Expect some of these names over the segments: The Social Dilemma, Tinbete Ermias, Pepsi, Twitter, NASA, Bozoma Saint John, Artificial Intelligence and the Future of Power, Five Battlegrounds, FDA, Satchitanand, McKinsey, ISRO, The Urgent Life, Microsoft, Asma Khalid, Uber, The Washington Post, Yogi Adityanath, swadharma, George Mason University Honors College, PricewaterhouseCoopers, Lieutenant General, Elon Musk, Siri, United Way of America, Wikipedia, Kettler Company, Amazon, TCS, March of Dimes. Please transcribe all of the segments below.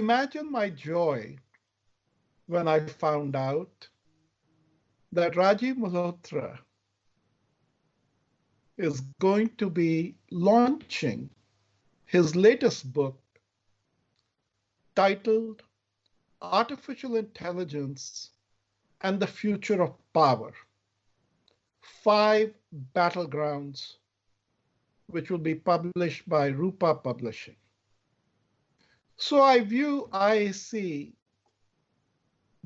Imagine my joy when I found out that Rajiv Malhotra is going to be launching his latest book titled Artificial Intelligence and the Future of Power, 5 Battlegrounds, which will be published by Rupa Publishing. So I view IAC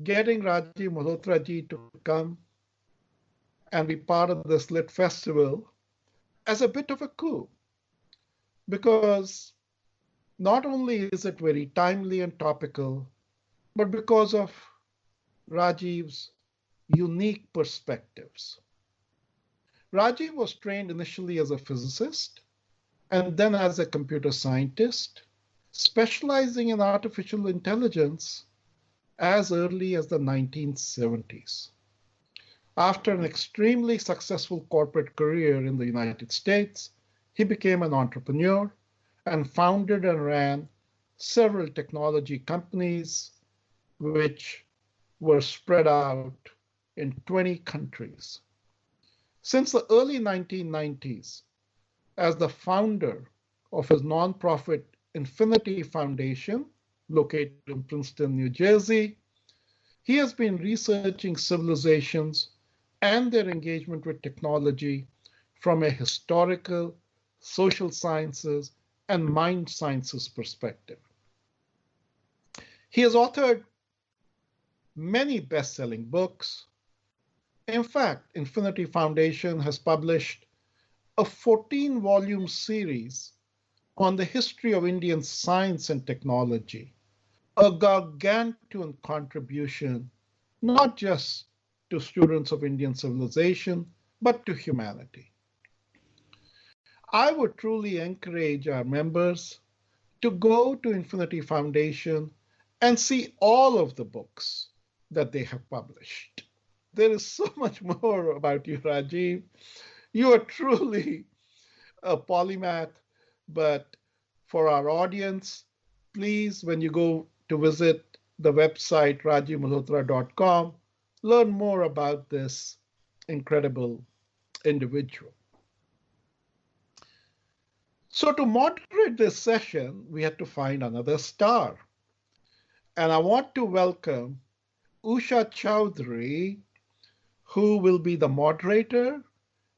getting Rajiv Malhotra ji to come and be part of this lit festival as a bit of a coup, because not only is it very timely and topical, but because of Rajiv's unique perspectives. Rajiv was trained initially as a physicist and then as a computer scientist, specializing in artificial intelligence as early as the 1970s. After an extremely successful corporate career in the United States, he became an entrepreneur and founded and ran several technology companies which were spread out in 20 countries. Since the early 1990s, as the founder of his nonprofit Infinity Foundation, located in Princeton, New Jersey, he has been researching civilizations and their engagement with technology from a historical, social sciences, and mind sciences perspective. He has authored many best-selling books. In fact, Infinity Foundation has published a 14-volume series on the history of Indian science and technology, a gargantuan contribution not just to students of Indian civilization, but to humanity. I would truly encourage our members to go to Infinity Foundation and see all of the books that they have published. There is so much more about you, Rajiv. You are truly a polymath, but for our audience, please, when you go to visit the website rajimalhotra.com, learn more about this incredible individual. So to moderate this session, we had to find another star. And I want to welcome Usha Chaudhary, who will be the moderator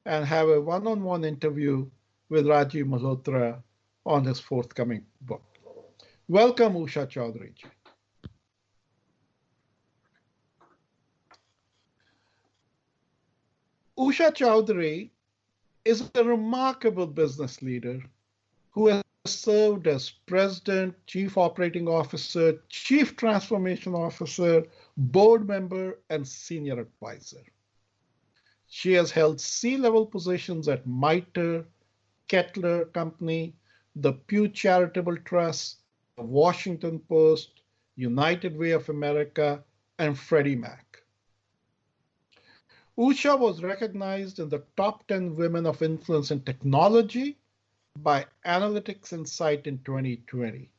and have a one-on-one interview with Rajiv Malhotra on his forthcoming book. Welcome, Usha Chaudhary. Usha Chaudhary is a remarkable business leader who has served as president, chief operating officer, chief transformation officer, board member, and senior advisor. She has held C-level positions at MITRE, Kettler Company, The Pew Charitable Trusts, The Washington Post, United Way of America, and Freddie Mac. Usha was recognized in the top 10 women of influence in technology by Analytics Insight in 2020.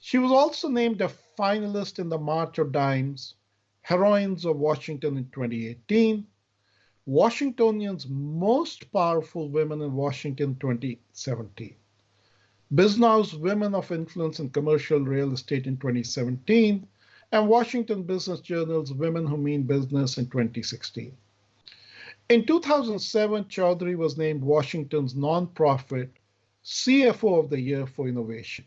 She was also named a finalist in the March of Dimes, Heroines of Washington in 2018, Washingtonians' Most Powerful Women in Washington 2017, BizNow's Women of Influence in Commercial Real Estate in 2017, and Washington Business Journal's Women Who Mean Business in 2016. In 2007, Chaudhary was named Washington's nonprofit CFO of the Year for Innovation.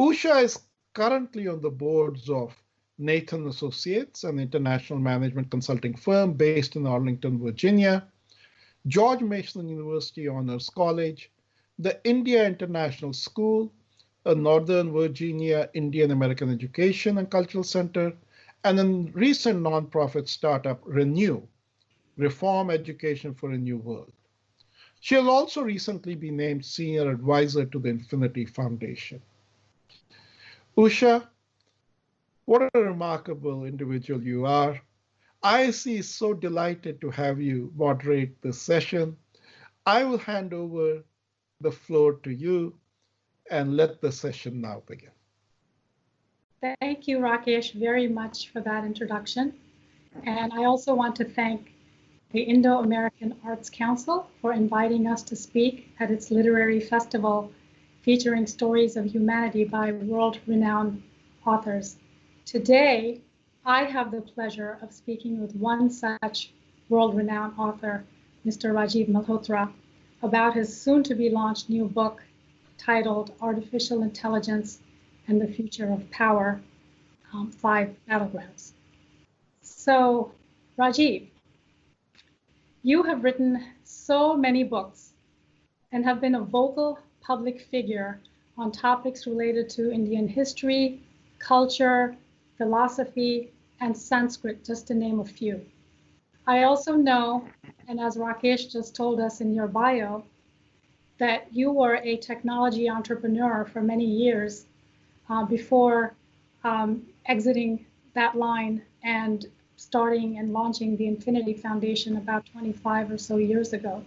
Usha is currently on the boards of Nathan Associates, an international management consulting firm based in Arlington, Virginia, George Mason University Honors College, the India International School, a Northern Virginia Indian American Education and Cultural Center, and a recent nonprofit startup, Renew, Reform Education for a New World. She has also recently been named senior advisor to the Infinity Foundation. Usha, what a remarkable individual you are. IAC is so delighted to have you moderate this session. I will hand over the floor to you and let the session now begin. Thank you, Rakesh, very much for that introduction. And I also want to thank the Indo-American Arts Council for inviting us to speak at its literary festival featuring stories of humanity by world-renowned authors. Today, I have the pleasure of speaking with one such world-renowned author, Mr. Rajiv Malhotra, about his soon-to-be-launched new book titled Artificial Intelligence and the Future of Power, Five Battlegrounds. So, Rajiv, you have written so many books and have been a vocal public figure on topics related to Indian history, culture, philosophy, and Sanskrit, just to name a few. I also know, and as Rakesh just told us in your bio, that you were a technology entrepreneur for many years before exiting that line and starting and launching the Infinity Foundation about 25 or so years ago.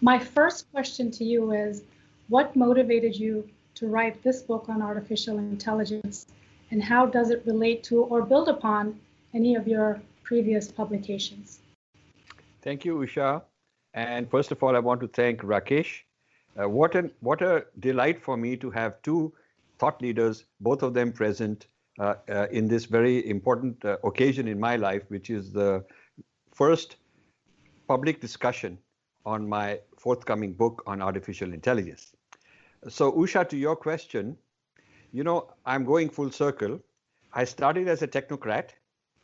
My first question to you is, what motivated you to write this book on artificial intelligence, and how does it relate to or build upon any of your previous publications? Thank you, Usha. And first of all, I want to thank Rakesh. What a delight for me to have two thought leaders, both of them present in this very important occasion in my life, which is the first public discussion on my forthcoming book on artificial intelligence. So Usha, to your question, you know, I'm going full circle. I started as a technocrat,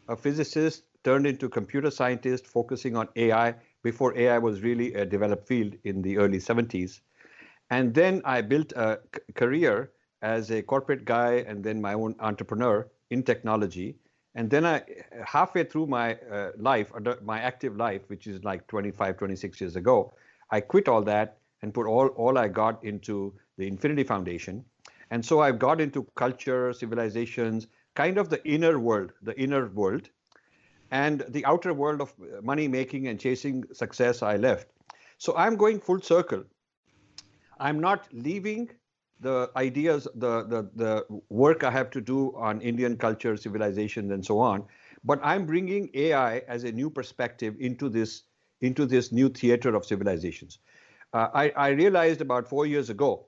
a physicist turned into computer scientist, focusing on AI before AI was really a developed field in the early 70s. And then I built a career as a corporate guy and then my own entrepreneur in technology. And then I, halfway through my life, my active life, which is like 25, 26 years ago, I quit all that and put all I got into the Infinity Foundation. And so I've got into culture, civilizations, kind of the inner world, and the outer world of money making and chasing success I left. So I'm going full circle. I'm not leaving the ideas, the work I have to do on Indian culture, civilizations, and so on, but I'm bringing AI as a new perspective into this new theater of civilizations. I realized about 4 years ago,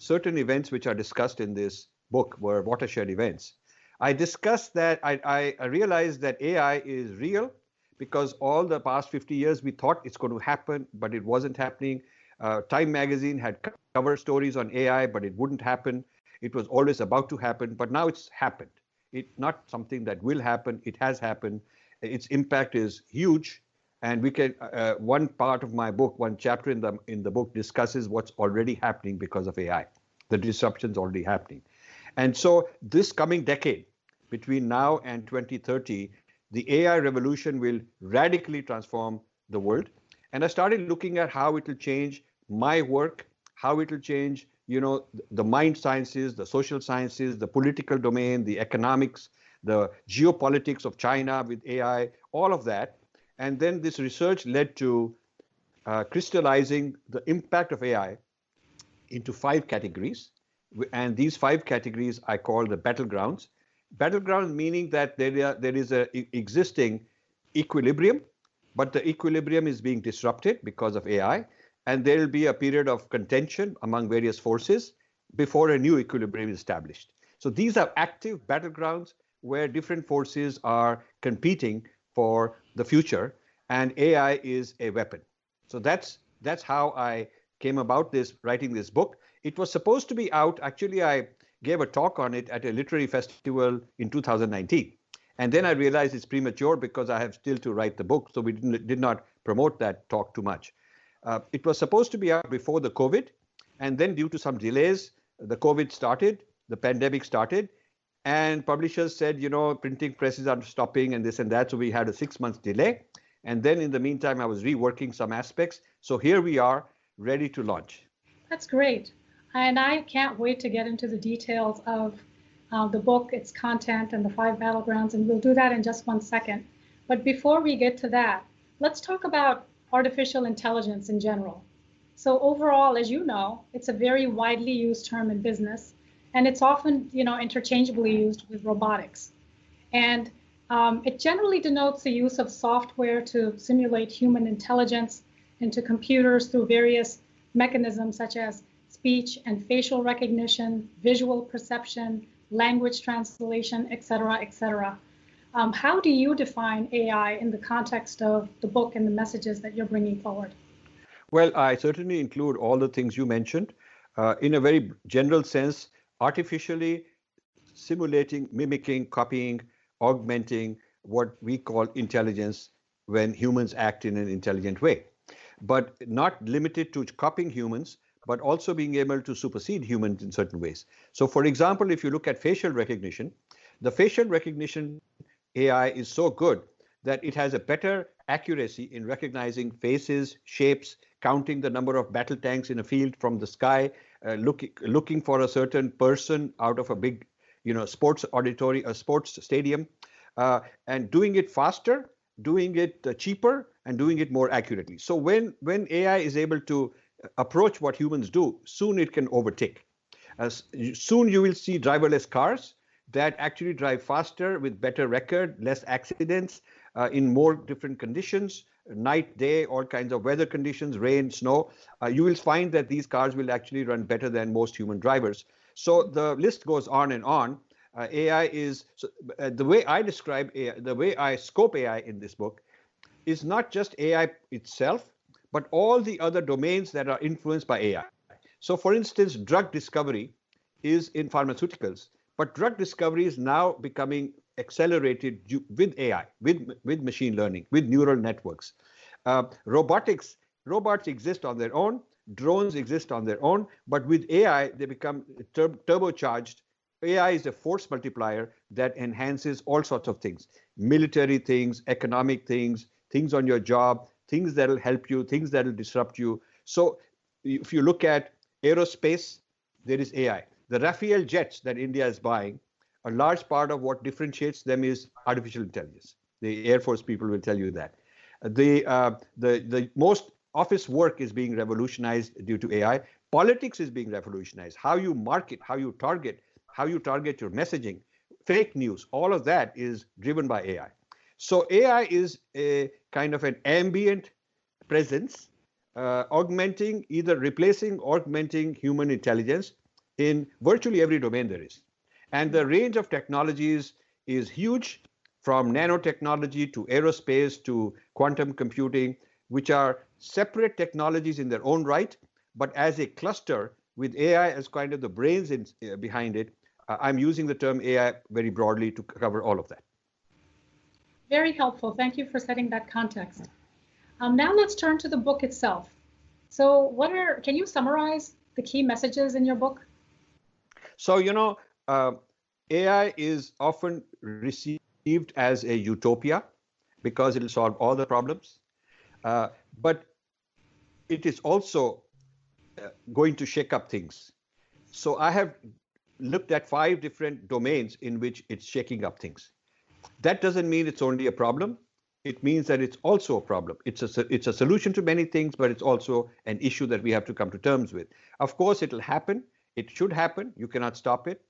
certain events which are discussed in this book were watershed events. I discussed that, I realized that AI is real because all the past 50 years we thought it's going to happen, but it wasn't happening. Time magazine had cover stories on AI, but it wouldn't happen. It was always about to happen, but now it's happened. It's not something that will happen, it has happened. Its impact is huge. And we can, one part of my book, one chapter in the book discusses what's already happening because of AI, the disruptions already happening. And so this coming decade, between now and 2030, the AI revolution will radically transform the world. And I started looking at how it will change my work, how it will change, you know, the mind sciences, the social sciences, the political domain, the economics, the geopolitics of China with AI, all of that. And then this research led to crystallizing the impact of AI into five categories. And these five categories I call the battlegrounds. Battlegrounds meaning that there is an existing equilibrium, but the equilibrium is being disrupted because of AI. And there will be a period of contention among various forces before a new equilibrium is established. So these are active battlegrounds where different forces are competing for the future, and AI is a weapon. So that's how I came about this, writing this book. It was supposed to be out. Actually, I gave a talk on it at a literary festival in 2019. And then I realized it's premature because I have still to write the book. So we did not promote that talk too much. It was supposed to be out before the COVID. And then due to some delays, the COVID started, the pandemic started. And publishers said, you know, printing presses are stopping and this and that. So we had a 6-month delay. And then in the meantime, I was reworking some aspects. So here we are, ready to launch. That's great. And I can't wait to get into the details of the book, its content, and the five battlegrounds. And we'll do that in just one second. But before we get to that, let's talk about artificial intelligence in general. So overall, as you know, it's a very widely used term in business. And it's often, you know, interchangeably used with robotics. And it generally denotes the use of software to simulate human intelligence into computers through various mechanisms such as speech and facial recognition, visual perception, language translation, et cetera, et cetera. How do you define AI in the context of the book and the messages that you're bringing forward? Well, I certainly include all the things you mentioned. In a very general sense, artificially simulating, mimicking, copying, augmenting what we call intelligence when humans act in an intelligent way. But not limited to copying humans, but also being able to supersede humans in certain ways. So for example, if you look at facial recognition, the facial recognition AI is so good that it has a better accuracy in recognizing faces, shapes, counting the number of battle tanks in a field from the sky, looking for a certain person out of a big, you know, sports auditorium, a sports stadium, and doing it faster, doing it cheaper, and doing it more accurately. So when AI is able to approach what humans do, soon it can overtake. Soon you will see driverless cars that actually drive faster with better record, less accidents, in more different conditions, night, day, all kinds of weather conditions, rain, snow. You will find that these cars will actually run better than most human drivers. So the list goes on and on. AI is, the way I describe AI, the way I scope AI in this book is not just AI itself, but all the other domains that are influenced by AI. So for instance, drug discovery is in pharmaceuticals, but drug discovery is now becoming accelerated with AI, with machine learning, with neural networks. Robotics, robots exist on their own, drones exist on their own, but with AI, they become turbocharged. AI is a force multiplier that enhances all sorts of things, military things, economic things, things on your job, things that'll help you, things that'll disrupt you. So if you look at aerospace, there is AI. The Rafale jets that India is buying, a large part of what differentiates them is artificial intelligence. The Air Force people will tell you that. The most office work is being revolutionized due to AI. Politics is being revolutionized. How you market, how you target your messaging, fake news, all of that is driven by AI. So AI is a kind of an ambient presence, augmenting, either replacing or augmenting human intelligence in virtually every domain there is. And the range of technologies is huge, from nanotechnology to aerospace to quantum computing, which are separate technologies in their own right. But as a cluster with AI as kind of the brains behind it, I'm using the term AI very broadly to cover all of that. Very helpful. Thank you for setting that context. Now let's turn to the book itself. So can you summarize the key messages in your book? So, you know, AI is often received as a utopia because it'll solve all the problems. But it is also going to shake up things. So I have looked at 5 different domains in which it's shaking up things. That doesn't mean it's only a problem. It means that it's also a problem. It's a solution to many things, but it's also an issue that we have to come to terms with. Of course, it'll happen. It should happen. You cannot stop it.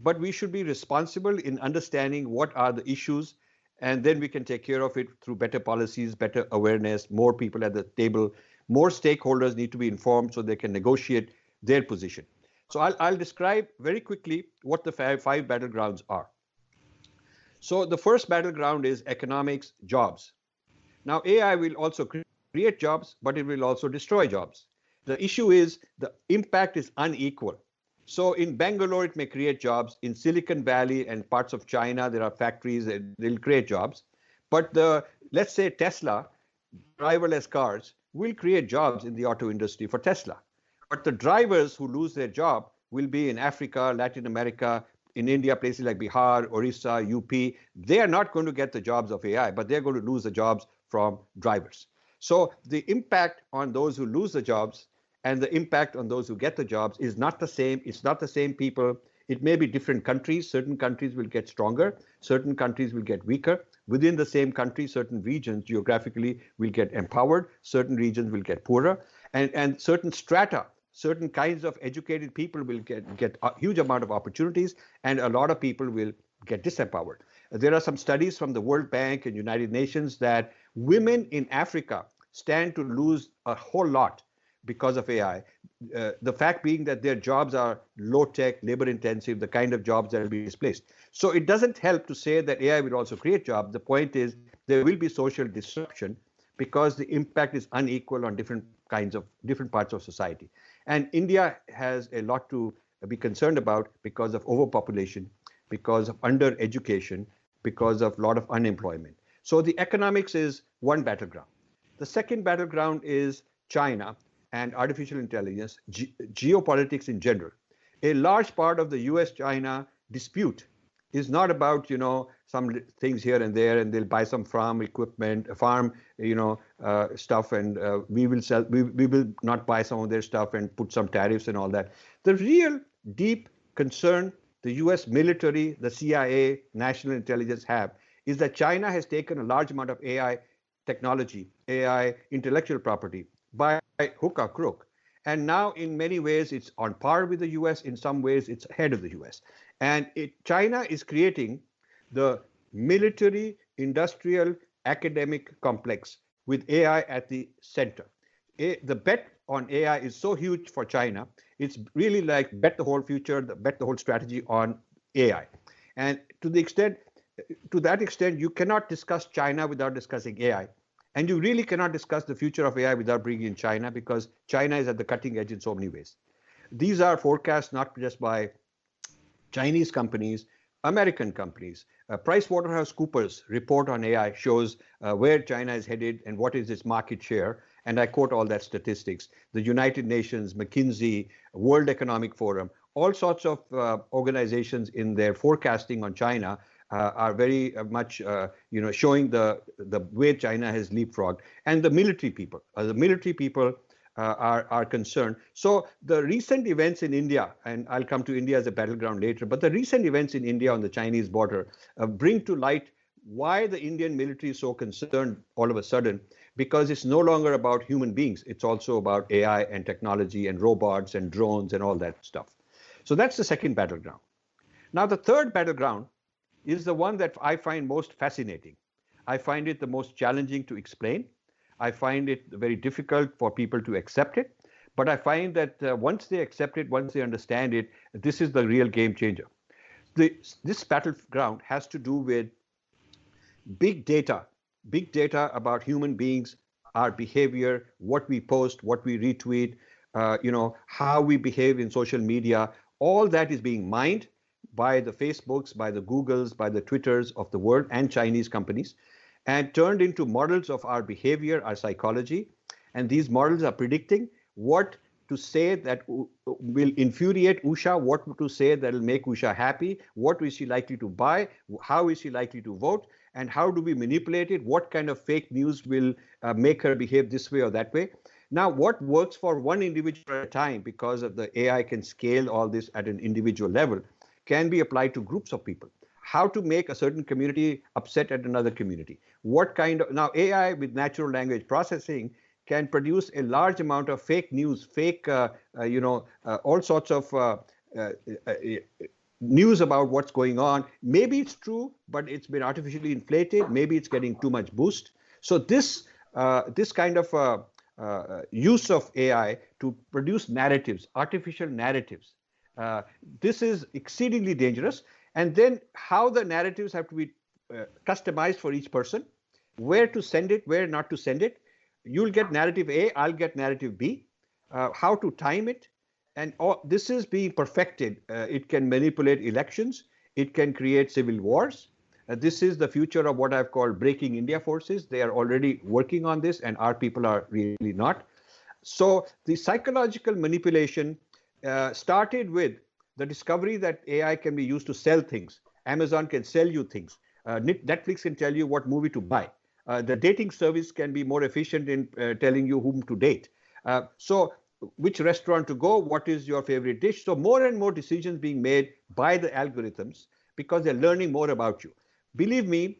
But we should be responsible in understanding what are the issues, and then we can take care of it through better policies, better awareness, more people at the table. More stakeholders need to be informed so they can negotiate their position. So I'll describe very quickly what the 5 battlegrounds are. So the first battleground is economics, jobs. Now AI will also create jobs, but it will also destroy jobs. The issue is the impact is unequal. So in Bangalore, it may create jobs. In Silicon Valley and parts of China, there are factories that will create jobs. But let's say Tesla, driverless cars, will create jobs in the auto industry for Tesla. But the drivers who lose their job will be in Africa, Latin America, in India, places like Bihar, Orissa, UP, they are not going to get the jobs of AI, but they're going to lose the jobs from drivers. So the impact on those who lose the jobs and the impact on those who get the jobs is not the same. It's not the same people. It may be different countries. Certain countries will get stronger. Certain countries will get weaker. Within the same country, certain regions geographically will get empowered. Certain regions will get poorer. And certain strata certain kinds of educated people will get a huge amount of opportunities, and a lot of people will get disempowered. There are some studies from the World Bank and United Nations that women in Africa stand to lose a whole lot because of AI. The fact being that their jobs are low-tech, labor-intensive, the kind of jobs that will be displaced. So it doesn't help to say that AI will also create jobs. The point is there will be social disruption because the impact is unequal on different parts of society. And India has a lot to be concerned about because of overpopulation, because of under-education, because of a lot of unemployment. So the economics is one battleground. The second battleground is China and artificial intelligence, geopolitics in general. A large part of the US-China dispute is not about, some things here and there, and they'll buy some farm stuff, and we will not buy some of their stuff and put some tariffs and all that. The real deep concern the US military, the CIA, national intelligence have is that China has taken a large amount of AI technology, AI intellectual property, by hook or crook. And now in many ways, it's on par with the US. In some ways, it's ahead of the US. And China is creating the military, industrial, academic complex with AI at the center. The bet on AI is so huge for China. It's really like bet the whole future, bet the whole strategy on AI. And to that extent, you cannot discuss China without discussing AI. And you really cannot discuss the future of AI without bringing in China, because China is at the cutting edge in so many ways. These are forecasts not just by Chinese companies, American companies. PricewaterhouseCoopers report on AI shows where China is headed and what is its market share. And I quote all that statistics. The United Nations, McKinsey, World Economic Forum, all sorts of organizations in their forecasting on China are very much, showing the way China has leapfrogged. And the military people. Are concerned. So the recent events in India, and I'll come to India as a battleground later, but the recent events in India on the Chinese border bring to light why the Indian military is so concerned all of a sudden, because it's no longer about human beings. It's also about AI and technology and robots and drones and all that stuff. So that's the second battleground. Now, the third battleground is the one that I find most fascinating. I find it the most challenging to explain. I find it very difficult for people to accept it, but I find that once they accept it, once they understand it, this is the real game changer. This battleground has to do with big data. Big data about human beings, our behavior, what we post, what we retweet, how we behave in social media. All that is being mined by the Facebooks, by the Googles, by the Twitters of the world and Chinese companies, and turned into models of our behavior, our psychology. And these models are predicting what to say that will infuriate Usha, what to say that will make Usha happy, what is she likely to buy, how is she likely to vote, and how do we manipulate it, what kind of fake news will make her behave this way or that way. Now, what works for one individual at a time, because of the AI can scale all this at an individual level, can be applied to groups of people. How to make a certain community upset at another community. Now AI with natural language processing can produce a large amount of fake news, all sorts of news about what's going on. Maybe it's true, but it's been artificially inflated. Maybe it's getting too much boost. So this kind of use of AI to produce narratives, artificial narratives, this is exceedingly dangerous. And then how the narratives have to be customized for each person, where to send it, where not to send it. You'll get narrative A, I'll get narrative B, how to time it. And all this is being perfected. It can manipulate elections. It can create civil wars. This is the future of what I've called breaking India forces. They are already working on this, and our people are really not. So the psychological manipulation started with the discovery that AI can be used to sell things. Amazon can sell you things. Netflix can tell you what movie to buy. The dating service can be more efficient in telling you whom to date. So which restaurant to go, what is your favorite dish? So more and more decisions being made by the algorithms because they're learning more about you. Believe me,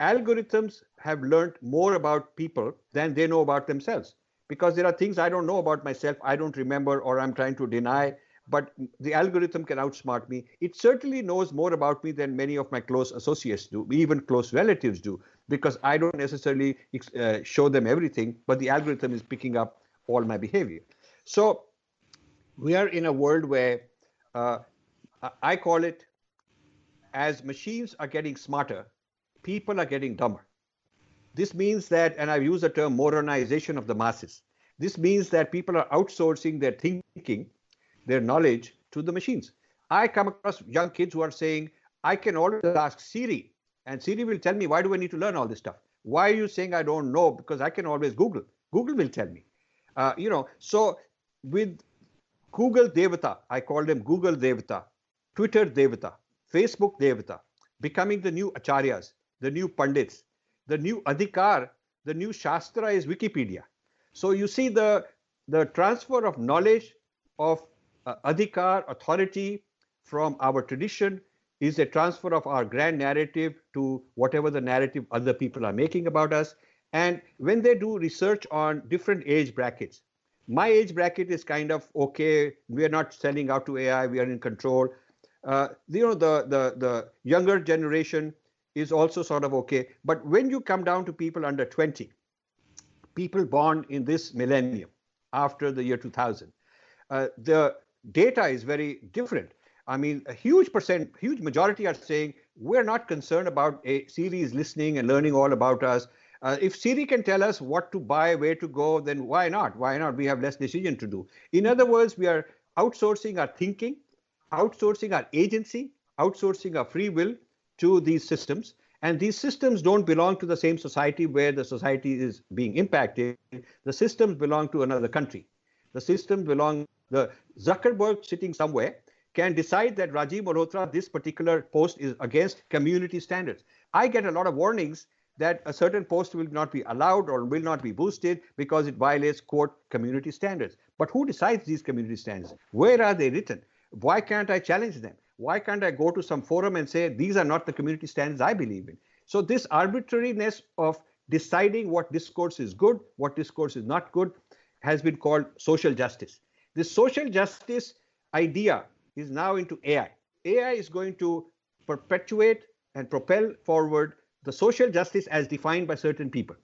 algorithms have learned more about people than they know about themselves. because there are things I don't know about myself, I don't remember, or I'm trying to deny, but the algorithm can outsmart me. It certainly knows more about me than many of my close associates do, even close relatives do, because I don't necessarily show them everything, but the algorithm is picking up all my behavior. So we are in a world where I call it, as machines are getting smarter, people are getting dumber. This means that, and I've used the term modernization of the masses, this means that people are outsourcing their thinking, their knowledge to the machines. I come across young kids who are saying, I can always ask Siri, and Siri will tell me, why do I need to learn all this stuff? Why are you saying I don't know? Because I can always Google. Google will tell me. So with Google Devata, I call them Google Devata, Twitter Devata, Facebook Devata, becoming the new Acharyas, the new Pandits, the new Adhikar, the new Shastra is Wikipedia. So you see the transfer of knowledge of Adhikar, authority from our tradition is a transfer of our grand narrative to whatever the narrative other people are making about us. And when they do research on different age brackets, my age bracket is kind of okay, we are not selling out to AI, we are in control. The younger generation is also sort of okay. But when you come down to people under 20, people born in this millennium after the year 2000, the data is very different. I mean, a huge majority are saying, we're not concerned about Siri is listening and learning all about us. If Siri can tell us what to buy, where to go, then why not? Why not? We have less decision to do. In other words, we are outsourcing our thinking, outsourcing our agency, outsourcing our free will to these systems. And these systems don't belong to the same society where the society is being impacted. The systems belong to another country. The systems belong, the Zuckerberg sitting somewhere can decide that Rajiv Malhotra, this particular post is against community standards. I get a lot of warnings that a certain post will not be allowed or will not be boosted because it violates, quote, community standards. But who decides these community standards? Where are they written? Why can't I challenge them? Why can't I go to some forum and say, these are not the community standards I believe in? So this arbitrariness of deciding what discourse is good, what discourse is not good, has been called social justice. This social justice idea is now into AI. AI is going to perpetuate and propel forward the social justice as defined by certain people.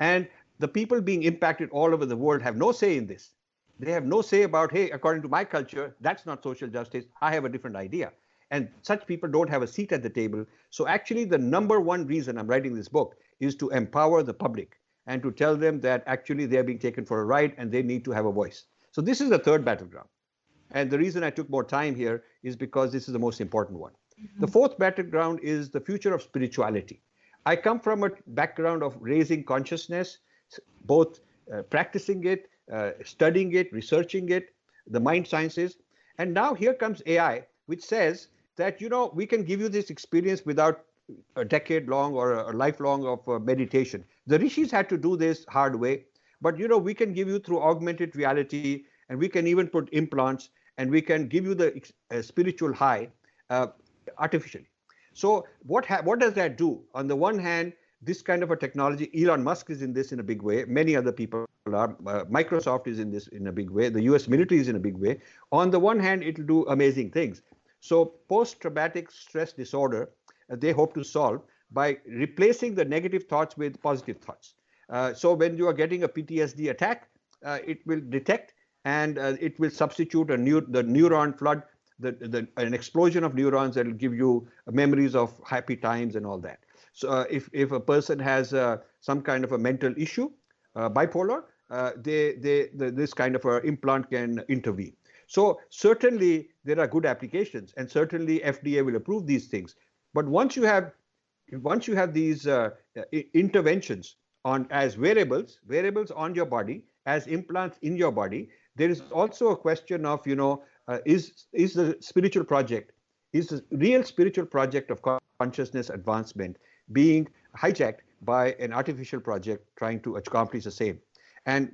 And the people being impacted all over the world have no say in this. They have no say about, hey, according to my culture, that's not social justice. I have a different idea. And such people don't have a seat at the table. So actually, the number one reason I'm writing this book is to empower the public and to tell them that actually they're being taken for a ride and they need to have a voice. So this is the third battleground. And the reason I took more time here is because this is the most important one. Mm-hmm. The fourth battleground is the future of spirituality. I come from a background of raising consciousness, both practicing it, studying it, researching it, the mind sciences. And now here comes AI, which says that, you know, we can give you this experience without a decade long or a lifelong of meditation. The rishis had to do this hard way, but you know, we can give you through augmented reality, and we can even put implants, and we can give you the spiritual high artificially. So what does that do? On the one hand, this kind of a technology, Elon Musk is in this in a big way. Many other people are. Microsoft is in this in a big way. The US military is in a big way. On the one hand, it'll do amazing things. So post-traumatic stress disorder, they hope to solve by replacing the negative thoughts with positive thoughts. So when you are getting a PTSD attack, it will detect and it will substitute the neuron flood, an explosion of neurons that will give you memories of happy times and all that. So if a person has some kind of a mental issue, bipolar, this kind of an implant can intervene. So certainly there are good applications, and certainly FDA will approve these things. But once you have these interventions on as variables on your body, as implants in your body, there is also a question of, you know, is the spiritual project, is the real spiritual project of consciousness advancement being hijacked by an artificial project trying to accomplish the same? And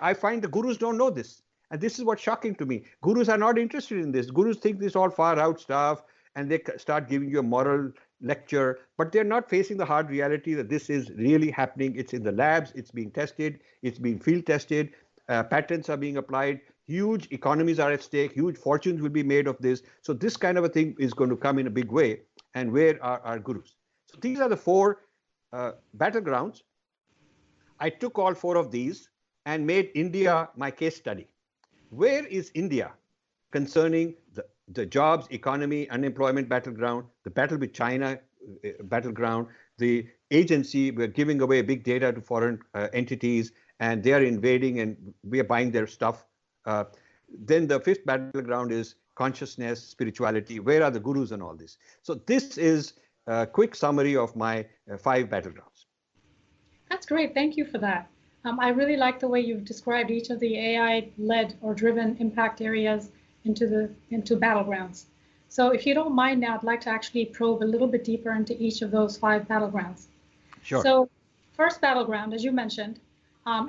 I find the gurus don't know this, and this is what's shocking to me. Gurus are not interested in this. Gurus think this all far out stuff. and they start giving you a moral lecture, but they're not facing the hard reality that this is really happening. It's in the labs, it's being tested, it's being field tested, patents are being applied, huge economies are at stake, huge fortunes will be made of this. So this kind of a thing is going to come in a big way. And where are our gurus? So these are the four battlegrounds. I took all four of these and made India my case study. Where is India concerning the jobs, economy, unemployment battleground, the battle with China battleground, the agency, we're giving away big data to foreign entities and they are invading and we are buying their stuff. Then the fifth battleground is consciousness, spirituality, where are the gurus and all this. So this is a quick summary of my five battlegrounds. That's great. Thank you for that. I really like the way you've described each of the AI-led or driven impact areas into battlegrounds. So if you don't mind now, I'd like to actually probe a little bit deeper into each of those five battlegrounds. Sure. So first battleground, as you mentioned,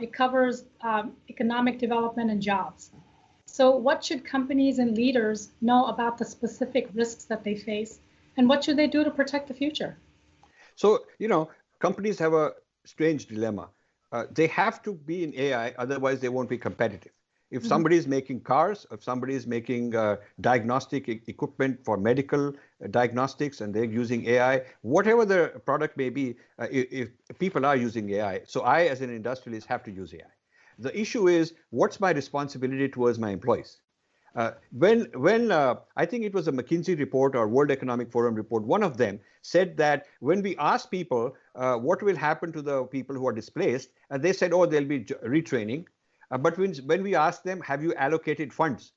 it covers economic development and jobs. So what should companies and leaders know about the specific risks that they face and what should they do to protect the future? So, you know, companies have a strange dilemma. They have to be in AI, otherwise they won't be competitive. If somebody is making cars, if somebody is making diagnostic equipment for medical diagnostics and they're using AI, whatever the product may be, if people are using AI. So I, as an industrialist, have to use AI. The issue is, what's my responsibility towards my employees? When I think it was a McKinsey report or World Economic Forum report, one of them said that when we asked people what will happen to the people who are displaced, and they said, oh, they'll be retraining. But when we asked them, have you allocated funds?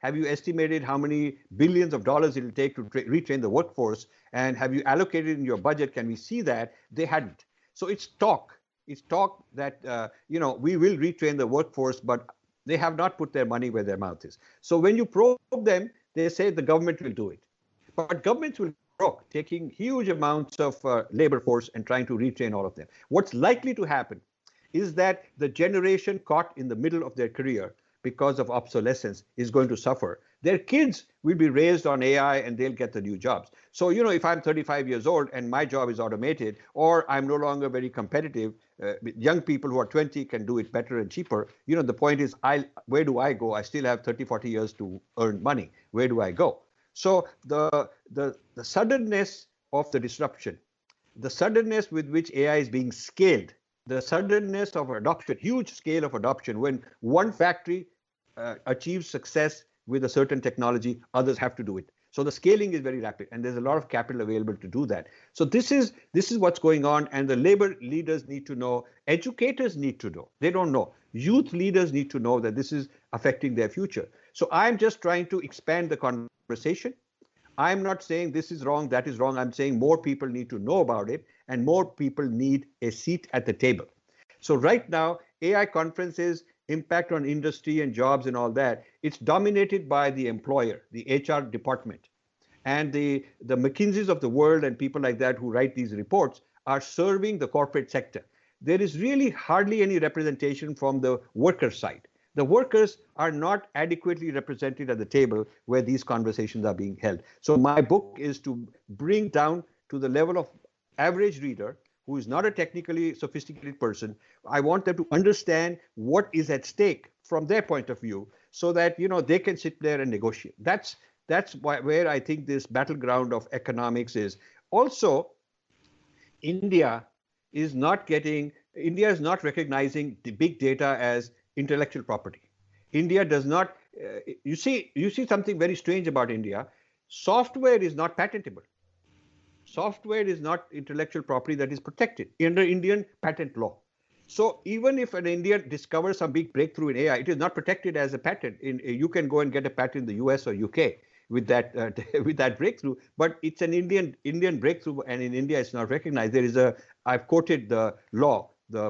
Have you estimated how many billions of dollars it will take to retrain the workforce? And have you allocated in your budget? Can we see that? They hadn't. So it's talk. It's talk that, you know, we will retrain the workforce, but they have not put their money where their mouth is. So when you probe them, they say the government will do it. But governments will talk, taking huge amounts of labor force and trying to retrain all of them. What's likely to happen is that the generation caught in the middle of their career because of obsolescence is going to suffer. Their kids will be raised on AI and they'll get the new jobs. So, you know, if I'm 35 years old and my job is automated or I'm no longer very competitive, young people who are 20 can do it better and cheaper. You know, the point is, where do I go? I still have 30, 40 years to earn money. Where do I go? So the suddenness of the disruption, the suddenness with which AI is being scaled, the suddenness of adoption, huge scale of adoption, when one factory achieves success with a certain technology, others have to do it. So the scaling is very rapid and there's a lot of capital available to do that. So this is what's going on, and the labor leaders need to know, educators need to know, they don't know. Youth leaders need to know that this is affecting their future. So I'm just trying to expand the conversation. I'm not saying this is wrong, that is wrong. I'm saying more people need to know about it and more people need a seat at the table. So right now, AI conferences, impact on industry and jobs and all that, it's dominated by the employer, the HR department. And the McKinseys of the world and people like that who write these reports are serving the corporate sector. There is really hardly any representation from the worker side. The workers are not adequately represented at the table where these conversations are being held. So my book is to bring down to the level of average reader who is not a technically sophisticated person. I want them to understand what is at stake from their point of view so that, you know, they can sit there and negotiate. That's why, where I think this battleground of economics is. Also, India is not recognizing the big data as intellectual property. India does not, you see something very strange about India. Software is not patentable. Software is not intellectual property that is protected under Indian patent law. So even if an Indian discovers some big breakthrough in AI, it is not protected as a patent. You can go and get a patent in the US or UK with that breakthrough, but it's an Indian breakthrough, and in India it's not recognized. I've quoted the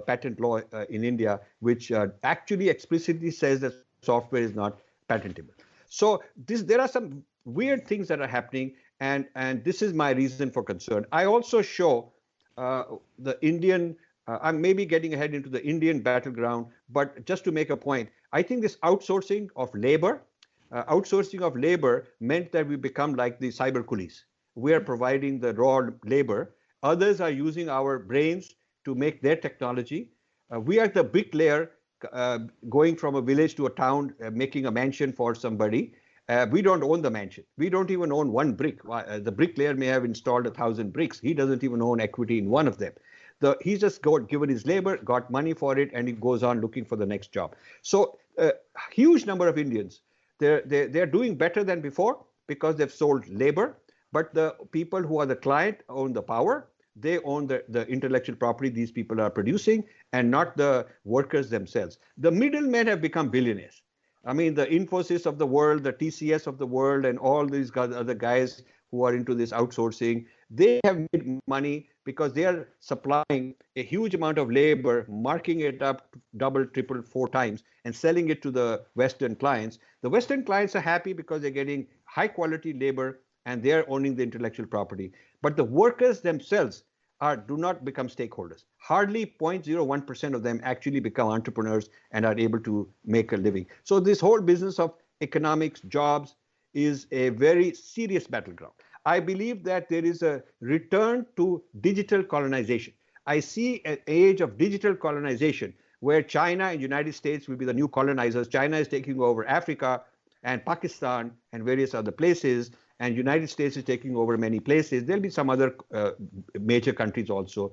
patent law in India, which actually explicitly says that software is not patentable. So there are some weird things that are happening, and this is my reason for concern. I also show the Indian, I may be getting ahead into the Indian battleground, but just to make a point, I think this outsourcing of labor, outsourcing of labor meant that we become like the cyber coolies. We are providing the raw labor. Others are using our brains to make their technology. We are the bricklayer going from a village to a town, making a mansion for somebody. We don't own the mansion. We don't even own one brick. The bricklayer may have installed 1,000 bricks. He doesn't even own equity in one of them. He's just given his labor, got money for it, and he goes on looking for the next job. So a huge number of Indians, they're doing better than before because they've sold labor. But the people who are the client own the power. They own the intellectual property these people are producing and not the workers themselves. The middlemen have become billionaires. I mean, the Infosys of the world, the TCS of the world, and all these other guys who are into this outsourcing, they have made money because they are supplying a huge amount of labor, marking it up double, triple, 4 times, and selling it to the Western clients. The Western clients are happy because they're getting high-quality labor and they're owning the intellectual property. But the workers themselves do not become stakeholders. Hardly 0.01% of them actually become entrepreneurs and are able to make a living. So this whole business of economics, jobs, is a very serious battleground. I believe that there is a return to digital colonization. I see an age of digital colonization where China and United States will be the new colonizers. China is taking over Africa and Pakistan and various other places. And United States is taking over many places. There'll be some other major countries also.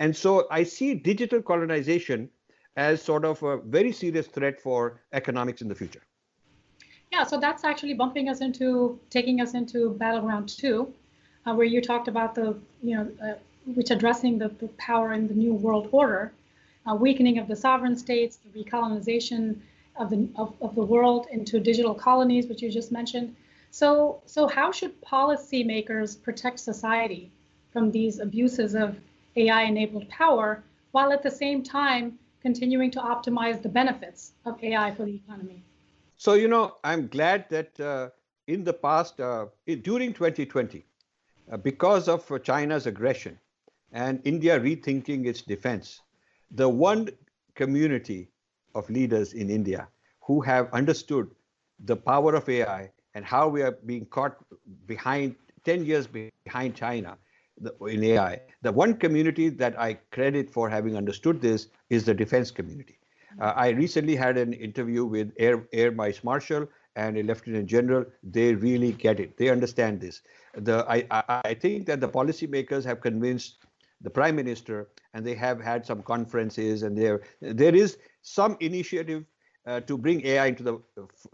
And so I see digital colonization as sort of a very serious threat for economics in the future. Yeah, so that's actually taking us into Battleground 2, where you talked about which addressing the power in the new world order, weakening of the sovereign states, the recolonization of the world into digital colonies, which you just mentioned. So how should policymakers protect society from these abuses of AI-enabled power, while at the same time continuing to optimize the benefits of AI for the economy? So, I'm glad that in the past, during 2020, because of China's aggression and India rethinking its defense, the one community of leaders in India who have understood the power of AI and how we are being caught behind, 10 years behind China in AI. The one community that I credit for having understood this is the defense community. I recently had an interview with Air Vice Marshal and a Lieutenant General. They really get it. They understand this. I think that the policymakers have convinced the Prime Minister, and they have had some conferences, and there is some initiative to bring AI into the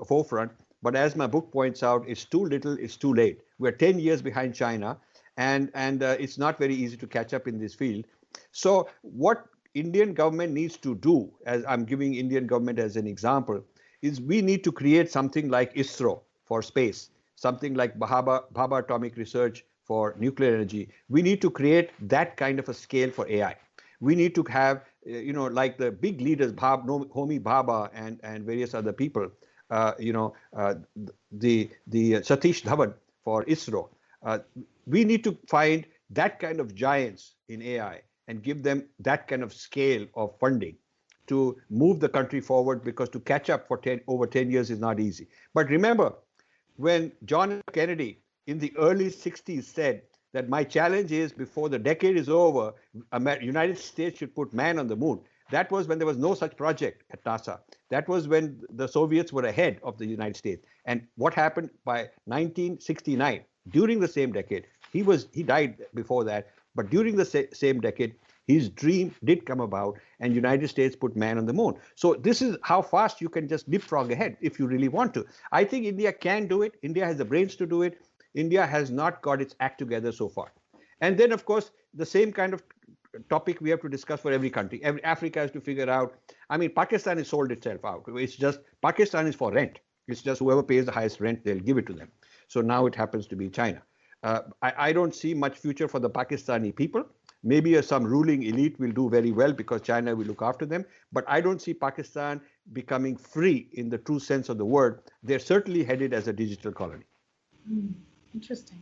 forefront. But as my book points out, it's too little, it's too late. We're 10 years behind China, and it's not very easy to catch up in this field. So what Indian government needs to do, as I'm giving Indian government as an example, is we need to create something like ISRO for space, something like Bhabha Atomic Research for nuclear energy. We need to create that kind of a scale for AI. We need to have, like the big leaders, Homi Bhabha and various other people, the Satish Dhawan for ISRO. We need to find that kind of giants in AI and give them that kind of scale of funding to move the country forward, because to catch up for over 10 years is not easy. But remember, when John F. Kennedy in the early 60s said that my challenge is before the decade is over, United States should put man on the moon. That was when there was no such project at NASA. That was when the Soviets were ahead of the United States. And what happened by 1969, during the same decade, he died before that, but during the same decade, his dream did come about and United States put man on the moon. So this is how fast you can just leapfrog ahead if you really want to. I think India can do it. India has the brains to do it. India has not got its act together so far. And then, of course, the same kind of topic we have to discuss for every country. Africa has to figure out. I mean, Pakistan has sold itself out. It's just Pakistan is for rent. It's just whoever pays the highest rent, they'll give it to them. So now it happens to be China. I don't see much future for the Pakistani people. Maybe some ruling elite will do very well because China will look after them. But I don't see Pakistan becoming free in the true sense of the word. They're certainly headed as a digital colony. Interesting.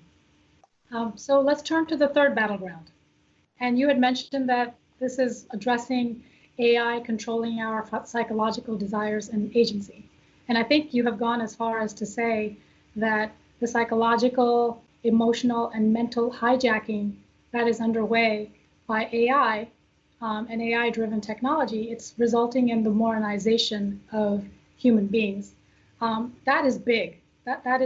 So let's turn to the third battleground. And you had mentioned that this is addressing AI controlling our psychological desires and agency. And I think you have gone as far as to say that the psychological, emotional, and mental hijacking that is underway by AI and AI-driven technology, it's resulting in the modernization of human beings. That is big. That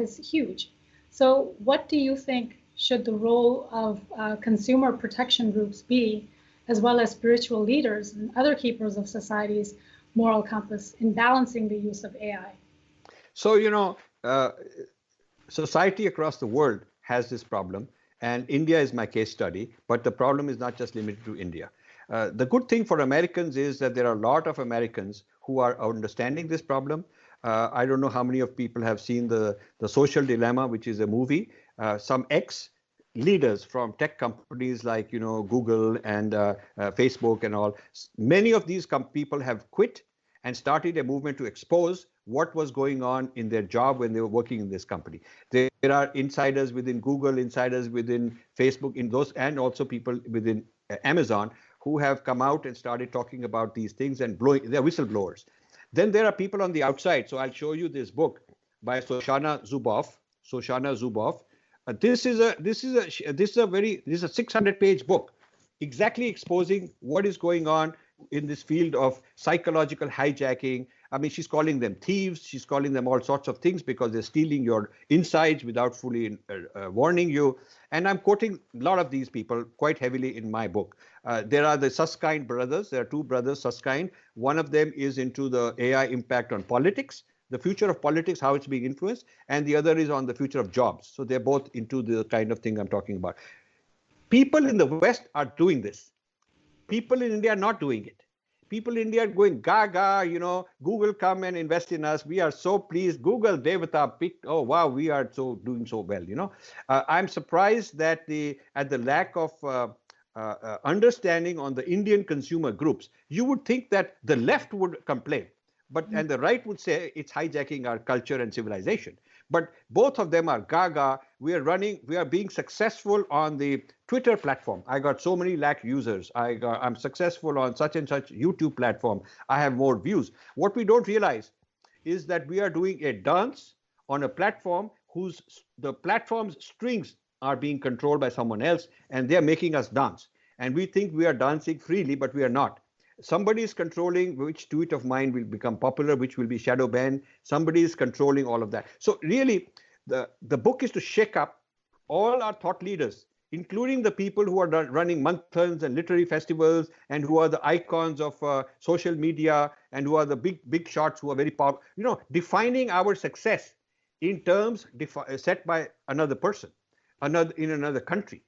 is huge. So what do you think should the role of consumer protection groups be, as well as spiritual leaders and other keepers of society's moral compass in balancing the use of AI? So, you know, society across the world has this problem, and India is my case study, but the problem is not just limited to India. The good thing for Americans is that there are a lot of Americans who are understanding this problem. I don't know how many of people have seen the Social Dilemma, which is a movie. Some ex-leaders from tech companies like, you know, Google and Facebook and all, many of these people have quit and started a movement to expose what was going on in their job when they were working in this company. There are insiders within Google, insiders within Facebook, in those, and also people within Amazon who have come out and started talking about these things and blowing, they're whistleblowers. Then there are people on the outside. So I'll show you this book by Shoshana Zuboff. Shoshana Zuboff. This is a 600-page book, exactly exposing what is going on in this field of psychological hijacking. I mean, she's calling them thieves. She's calling them all sorts of things because they're stealing your insights without fully warning you. And I'm quoting a lot of these people quite heavily in my book. There are the Suskind brothers. There are two brothers, Suskind. One of them is into the AI impact on politics, the future of politics, how it's being influenced. And the other is on the future of jobs. So they're both into the kind of thing I'm talking about. People in the West are doing this. People in India are not doing it. People in India are going gaga, you know, Google, come and invest in us. We are so pleased. Google, Devata, picked, oh, wow, we are doing so well, you know. I'm surprised that at the lack of understanding on the Indian consumer groups. You would think that the left would complain, but and the right would say it's hijacking our culture and civilization. But both of them are gaga. We are being successful on the Twitter platform. I got so many lakh users. I'm successful on such and such YouTube platform. I have more views. What we don't realize is that we are doing a dance on a platform the platform's strings are being controlled by someone else, and they're making us dance. And we think we are dancing freely, but we are not. Somebody is controlling which tweet of mine will become popular, which will be shadow banned. Somebody is controlling all of that. So really, the book is to shake up all our thought leaders, including the people who are running months and literary festivals and who are the icons of social media and who are the big shots who are very powerful, you know, defining our success in terms set by another person, in another country,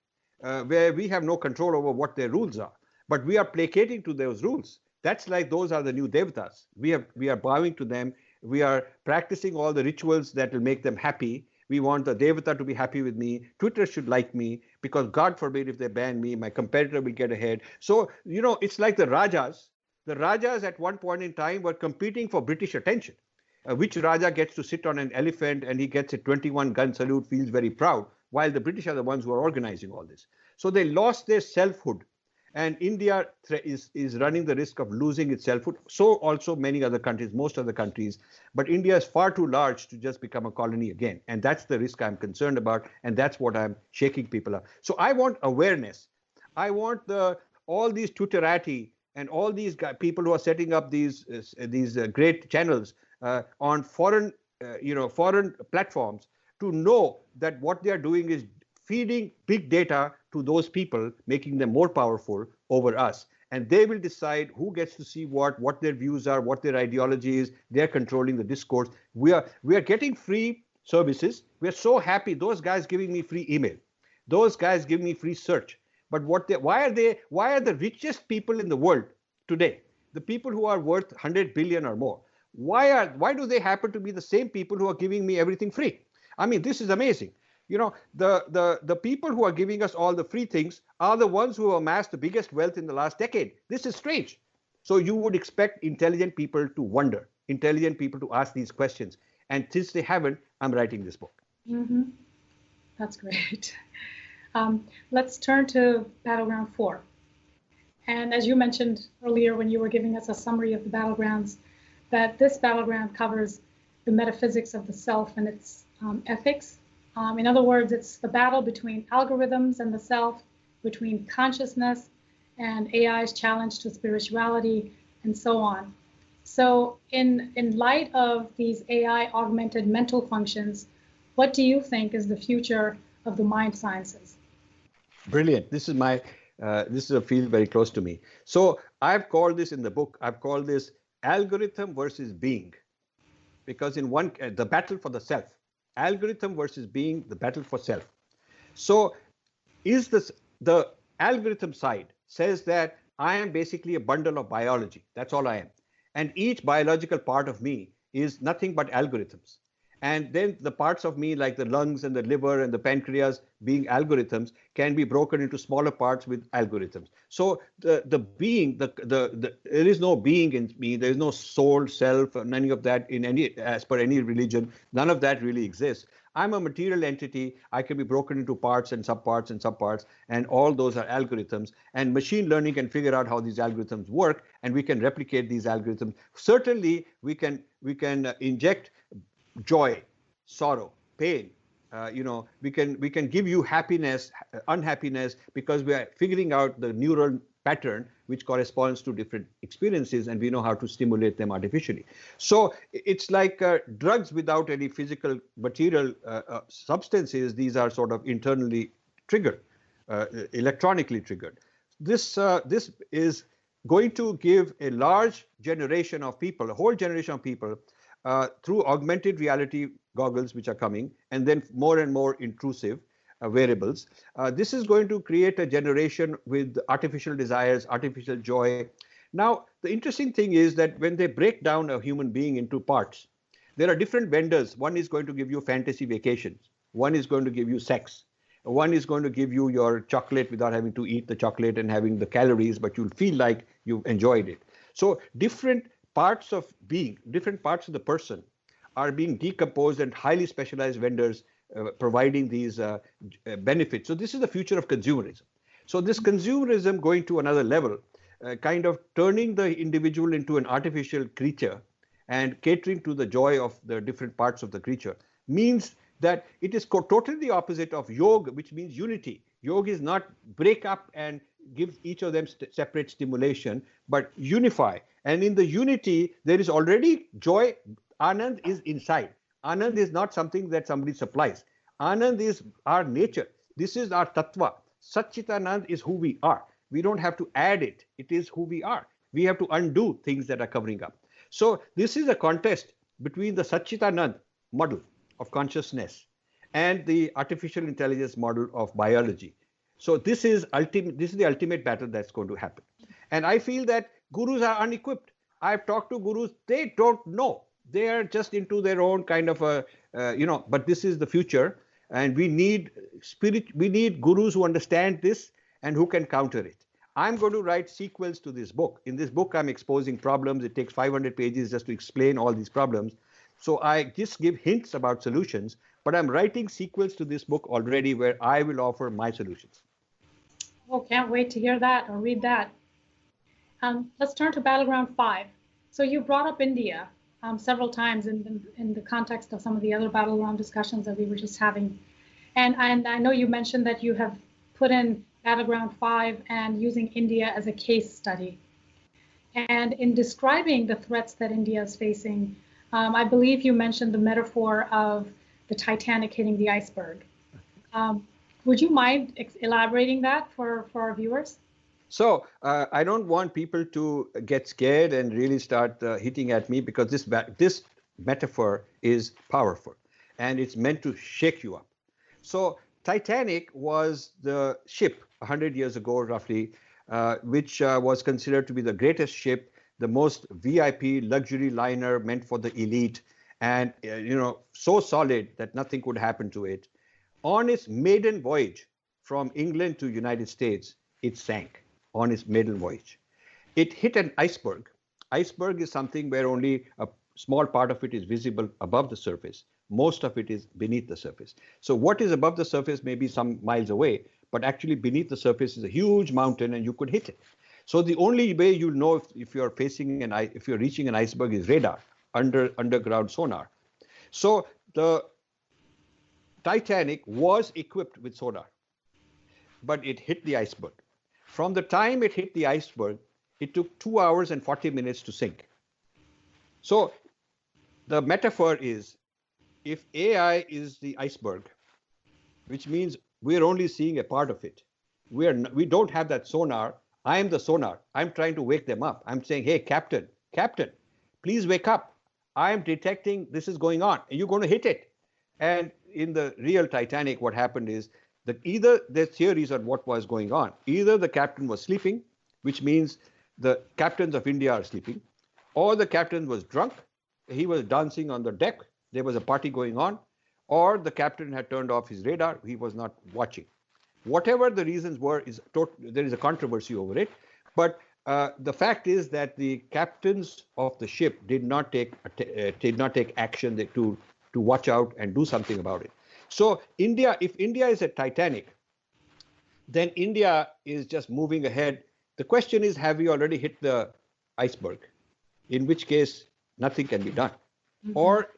where we have no control over what their rules are. But we are placating to those rules. That's like those are the new devatas. We are bowing to them. We are practicing all the rituals that will make them happy. We want the devata to be happy with me. Twitter should like me because God forbid if they ban me, my competitor will get ahead. So, you know, it's like the rajas. The rajas at one point in time were competing for British attention. Which raja gets to sit on an elephant and he gets a 21-gun salute, feels very proud, while the British are the ones who are organizing all this. So they lost their selfhood. And India is running the risk of losing its selfhood. So also many other countries, most other countries. But India is far too large to just become a colony again. And that's the risk I'm concerned about. And that's what I'm shaking people up. So I want awareness. I want all these Twitterati and all these people who are setting up these great channels on foreign, foreign platforms to know that what they are doing is feeding big data to those people, making them more powerful over us. And they will decide who gets to see what their views are, what their ideology is. They're controlling the discourse. We are getting free services. We're so happy. Those guys giving me free email. Those guys give me free search. But why are the richest people in the world today, the people who are worth 100 billion or more, why do they happen to be the same people who are giving me everything free? I mean, this is amazing. You know, the people who are giving us all the free things are the ones who amassed the biggest wealth in the last decade. This is strange. So you would expect intelligent people to wonder, intelligent people to ask these questions. And since they haven't, I'm writing this book. Mm-hmm. That's great. Let's turn to Battleground 4. And as you mentioned earlier when you were giving us a summary of the Battlegrounds, that this battleground covers the metaphysics of the self and its ethics. In other words, it's the battle between algorithms and the self, between consciousness and AI's challenge to spirituality, and so on. So in light of these AI augmented mental functions, what do you think is the future of the mind sciences? Brilliant. This is my this is a field very close to me. So I've called this in the book, I've called this algorithm versus being, because in one, the battle for the self, algorithm versus being, the battle for self. So is this, the algorithm side says that I am basically a bundle of biology. That's all I am. And each biological part of me is nothing but algorithms. And then the parts of me, like the lungs and the liver and the pancreas being algorithms, can be broken into smaller parts with algorithms. So the being, there is no being in me, there is no soul, self, or none of that in any, as per any religion, none of that really exists. I'm a material entity. I can be broken into parts and subparts and subparts, and all those are algorithms. And machine learning can figure out how these algorithms work, and we can replicate these algorithms. Certainly, we can inject joy, sorrow, pain. You know, we can give you happiness, unhappiness, because we are figuring out the neural pattern which corresponds to different experiences, and we know how to stimulate them artificially. So it's like drugs without any physical material substances. These are sort of internally triggered, electronically triggered. This is going to give a large generation of people, a whole generation of people, through augmented reality goggles which are coming, and then more and more intrusive variables. This is going to create a generation with artificial desires, artificial joy. Now, the interesting thing is that when they break down a human being into parts, there are different vendors. One is going to give you fantasy vacations. One is going to give you sex. One is going to give you your chocolate without having to eat the chocolate and having the calories, but you'll feel like you've enjoyed it. So different parts of being, different parts of the person are being decomposed, and highly specialized vendors providing these benefits. So this is the future of consumerism. So this consumerism going to another level, kind of turning the individual into an artificial creature and catering to the joy of the different parts of the creature, means that it is totally the opposite of yoga, which means unity. Yoga is not break up and give each of them separate stimulation, but unify. And in the unity, there is already joy. Anand is inside. Anand is not something that somebody supplies. Anand is our nature. This is our tattva. Satchitanand is who we are. We don't have to add it. It is who we are. We have to undo things that are covering up. So this is a contest between the Satchitanand model of consciousness and the artificial intelligence model of biology. So this is ultimate. This is the ultimate battle that's going to happen. And I feel that gurus are unequipped. I've talked to gurus. They don't know. They are just into their own kind of a, you know, but this is the future, and we need gurus who understand this and who can counter it. I'm going to write sequels to this book. In this book, I'm exposing problems. It takes 500 pages just to explain all these problems. So I just give hints about solutions, but I'm writing sequels to this book already where I will offer my solutions. Oh, can't wait to hear that or read that. Let's turn to Battleground 5. So you brought up India several times in the context of some of the other battleground discussions that we were just having. And I know you mentioned that you have put in Battleground 5 and using India as a case study. And in describing the threats that India is facing, I believe you mentioned the metaphor of the Titanic hitting the iceberg. Would you mind elaborating that for our viewers? So I don't want people to get scared and really start hitting at me, because this metaphor is powerful and it's meant to shake you up. So Titanic was the ship 100 years ago, roughly, which was considered to be the greatest ship, the most VIP luxury liner meant for the elite, and you know, so solid that nothing could happen to it. On its maiden voyage from England to United States, it sank. On its maiden voyage, it hit an iceberg. Iceberg is something where only a small part of it is visible above the surface. Most of it is beneath the surface. So what is above the surface may be some miles away, but actually beneath the surface is a huge mountain and you could hit it. So the only way you'll know if you're reaching an iceberg is radar, underground sonar. So the Titanic was equipped with sonar, but it hit the iceberg. From the time it hit the iceberg, it took 2 hours and 40 minutes to sink. So the metaphor is, if AI is the iceberg, which means we're only seeing a part of it, we don't have that sonar. I am the sonar. I'm trying to wake them up. I'm saying, hey, captain, please wake up. I am detecting this is going on. You're going to hit it. And in the real Titanic, what happened is that either there's theories on what was going on. Either the captain was sleeping, which means the captains of India are sleeping, or the captain was drunk. He was dancing on the deck. There was a party going on, or the captain had turned off his radar. He was not watching. Whatever the reasons were, there is a controversy over it. But the fact is that the captains of the ship did not take action to watch out and do something about it. So India, if India is a Titanic, then India is just moving ahead. The question is, have we already hit the iceberg? In which case, nothing can be done. Mm-hmm. Or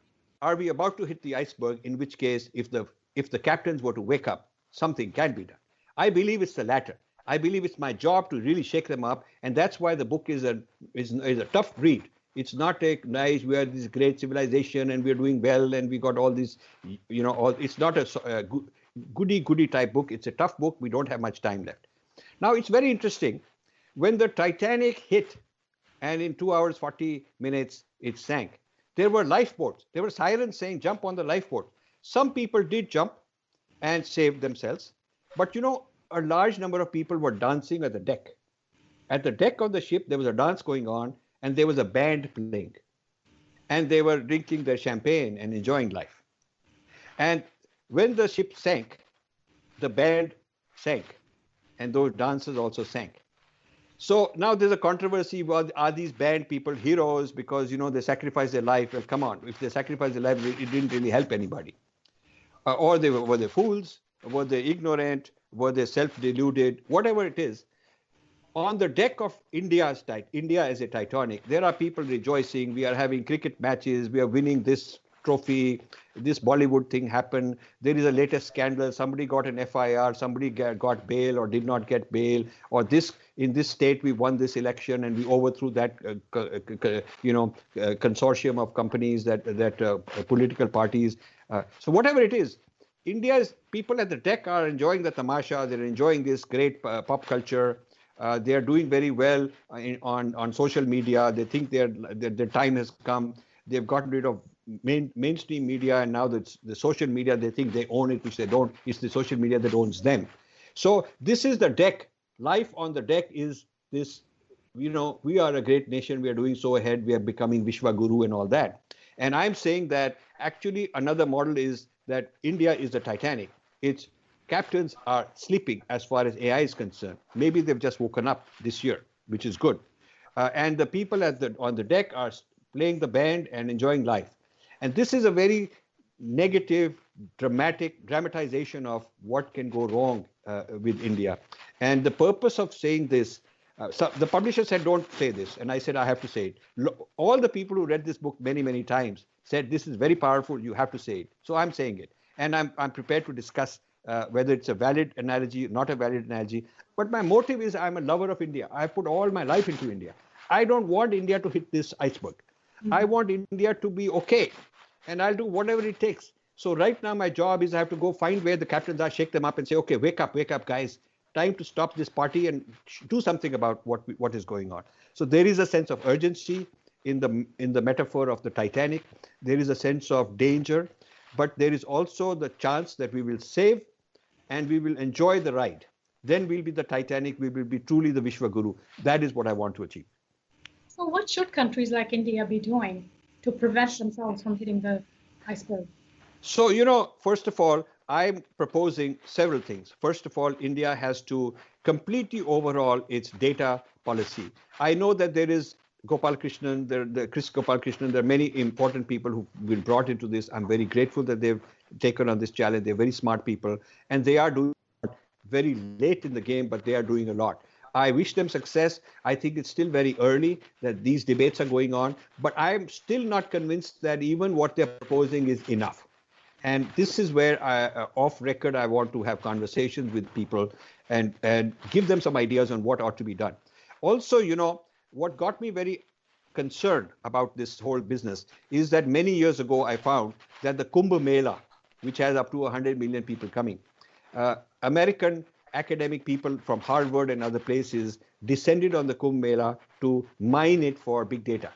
are we about to hit the iceberg? In which case, if the captains were to wake up, something can be done. I believe it's the latter. I believe it's my job to really shake them up. And that's why the book is a tough read. It's not a nice, we are this great civilization and we're doing well and we got all these, it's not a goody-goody type book. It's a tough book. We don't have much time left. Now, it's very interesting. When the Titanic hit and in 2 hours, 40 minutes, it sank, there were lifeboats. There were sirens saying, jump on the lifeboat. Some people did jump and saved themselves. But, a large number of people were dancing at the deck. At the deck of the ship, there was a dance going on. And there was a band playing, and they were drinking their champagne and enjoying life. And when the ship sank, the band sank, and those dancers also sank. So now there's a controversy about, are these band people heroes because, they sacrificed their life? Well, come on, if they sacrificed their life, it didn't really help anybody. Or were they fools? Were they ignorant? Were they self-deluded? Whatever it is. On the deck of India as a Titanic, there are people rejoicing. We are having cricket matches. We are winning this trophy. This Bollywood thing happened. There is a latest scandal. Somebody got an FIR. Somebody got bail or did not get bail. Or in this state, we won this election and we overthrew that consortium of companies, that political parties. So whatever it is, India's people at the deck are enjoying the tamasha. They're enjoying this great pop culture. They are doing very well on social media. They think their time has come. They've gotten rid of mainstream media, and now the social media, they think they own it, which they don't. It's the social media that owns them. So this is the deck. Life on the deck is this, we are a great nation. We are doing so ahead. We are becoming Vishwa Guru and all that. And I'm saying that actually another model is that India is the Titanic. Its captains are sleeping as far as AI is concerned. Maybe they've just woken up this year, which is good. And the people on the deck are playing the band and enjoying life. And this is a very negative, dramatization of what can go wrong with India. And the purpose of saying this, the publisher said, don't say this. And I said, I have to say it. All the people who read this book many, many times said, this is very powerful. You have to say it. So I'm saying it. And I'm prepared to discuss whether it's a valid analogy, not a valid analogy. But my motive is I'm a lover of India. I put all my life into India. I don't want India to hit this iceberg. Mm-hmm. I want India to be okay. And I'll do whatever it takes. So right now my job is I have to go find where the captains are, shake them up and say, okay, wake up, guys. Time to stop this party and do something about what is going on. So there is a sense of urgency in the metaphor of the Titanic. There is a sense of danger. But there is also the chance that we will save and we will enjoy the ride. Then we'll be the Titanic. We will be truly the Vishwa Guru. That is what I want to achieve. So what should countries like India be doing to prevent themselves from hitting the iceberg? So, first of all, I'm proposing several things. First of all, India has to completely overhaul its data policy. I know that there is Gopal Krishnan, there are many important people who've been brought into this. I'm very grateful that they've taken on this challenge. They're very smart people, and they are doing very late in the game, but they are doing a lot. I wish them success. I think it's still very early that these debates are going on, but I am still not convinced that even what they're proposing is enough. And this is where I, off record, I want to have conversations with people and give them some ideas on what ought to be done. Also, you know, what got me very concerned about this whole business is that many years ago, I found that the Kumbh Mela, which has up to 100 million people coming, American academic people from Harvard and other places descended on the Kumbh Mela to mine it for big data.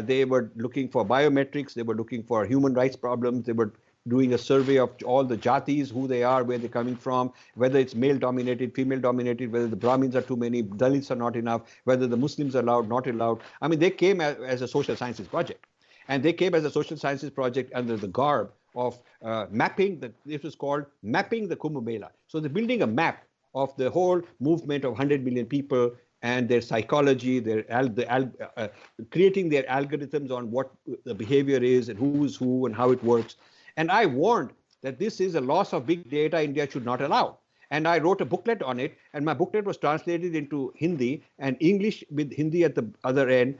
They were looking for biometrics. They were looking for human rights problems. They were doing a survey of all the jatis, who they are, where they're coming from, whether it's male-dominated, female-dominated, whether the Brahmins are too many, Dalits are not enough, whether the Muslims are allowed, not allowed. I mean, they came as a social sciences project. And they came as a social sciences project under the garb of mapping, this was called mapping the Kumbh Mela. So they're building a map of the whole movement of 100 million people and their psychology, creating their algorithms on what the behavior is and who is who and how it works. And I warned that this is a loss of big data India should not allow. And I wrote a booklet on it, and my booklet was translated into Hindi and English with Hindi at the other end.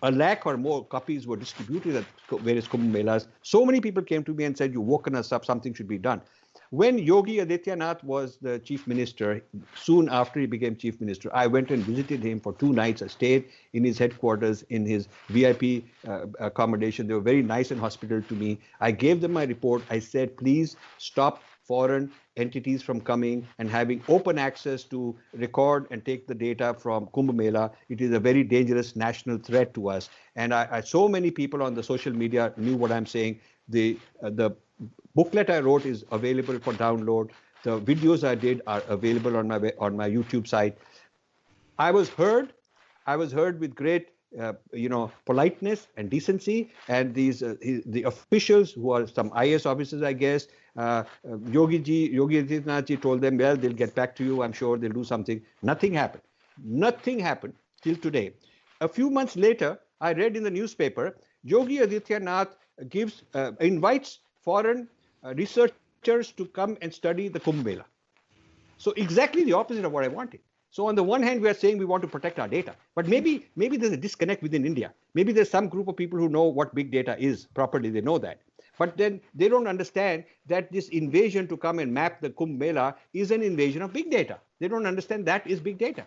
1 lakh or more copies were distributed at various Kumbh Melas. So many people came to me and said, you've woken us up, something should be done. When Yogi Adityanath was the chief minister, soon after he became chief minister, I went and visited him for 2 nights. I stayed in his headquarters, in his VIP accommodation. They were very nice and hospitable to me. I gave them my report. I said, please stop foreign entities from coming and having open access to record and take the data from Kumbh Mela. It is a very dangerous national threat to us. And so many people on the social media knew what I'm saying. The booklet I wrote is available for download. The videos I did are available on my YouTube site. I was heard with great politeness and decency, and the officials who are some IS officers, I guess, Yogi Adityanath ji told them, well, they'll get back to you. I'm sure they'll do something. Nothing happened. Nothing happened till today. A few months later, I read in the newspaper, Yogi Adityanath invites foreign researchers to come and study the Kumbh Mela. So exactly the opposite of what I wanted. So on the one hand, we are saying we want to protect our data, but maybe there's a disconnect within India. Maybe there's some group of people who know what big data is properly. They know that, but then they don't understand that this invasion to come and map the Kumbh Mela is an invasion of big data. They don't understand that is big data.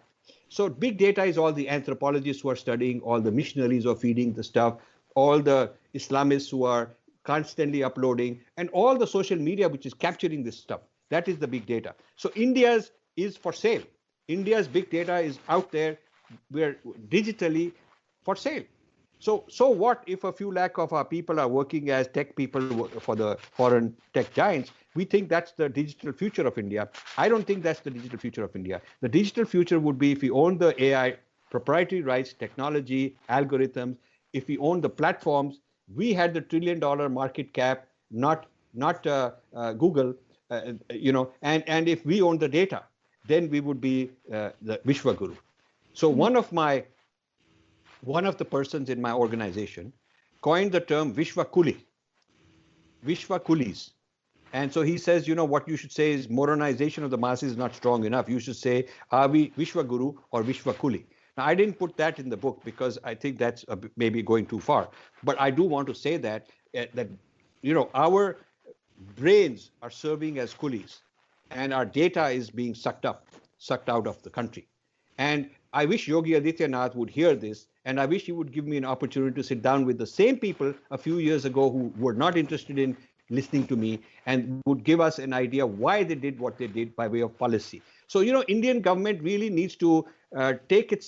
So big data is all the anthropologists who are studying, all the missionaries who are feeding the stuff, all the Islamists who are constantly uploading, and all the social media which is capturing this stuff. That is the big data. So India's is for sale. India's big data is out there. We're digitally for sale. So what if a few lakh of our people are working as tech people for the foreign tech giants? We think that's the digital future of India. I don't think that's the digital future of India. The digital future would be if we own the AI, proprietary rights, technology, algorithms, if we own the platforms. We had the $1 trillion market cap, not Google, and if we own the data, then we would be the Vishwa Guru. So one of the persons in my organization coined the term Vishwa Kuli, Vishwa Kulis. And so he says, what you should say is modernization of the masses is not strong enough. You should say, are we Vishwa Guru or Vishwa Kuli? Now, I didn't put that in the book because I think that's maybe going too far. But I do want to say that our brains are serving as coolies, and our data is being sucked out of the country. And I wish Yogi Adityanath would hear this, and I wish he would give me an opportunity to sit down with the same people a few years ago who were not interested in listening to me and would give us an idea why they did what they did by way of policy. So, Indian government really needs to take its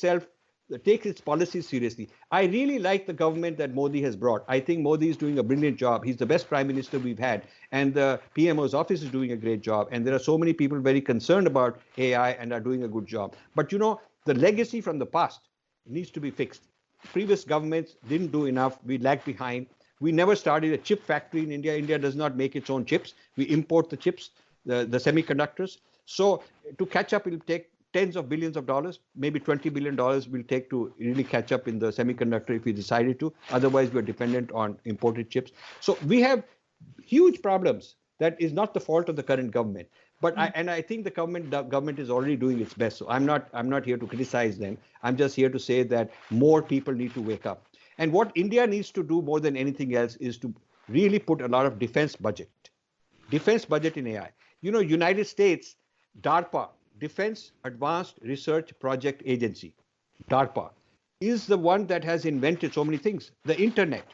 policies seriously. I really like the government that Modi has brought. I think Modi is doing a brilliant job. He's the best prime minister we've had. And the PMO's office is doing a great job. And there are so many people very concerned about AI and are doing a good job. But, the legacy from the past needs to be fixed. Previous governments didn't do enough. We lagged behind. We never started a chip factory in India. India does not make its own chips. We import the chips, the semiconductors. So to catch up, it'll take tens of billions of dollars, maybe $20 billion will take to really catch up in the semiconductor if we decided to. Otherwise, we're dependent on imported chips. So we have huge problems. That is not the fault of the current government. But I think the government is already doing its best. So I'm not here to criticize them. I'm just here to say that more people need to wake up. And what India needs to do more than anything else is to really put a lot of defense budget in AI. You know, United States, DARPA, Defense Advanced Research Project Agency, DARPA, is the one that has invented so many things. The internet,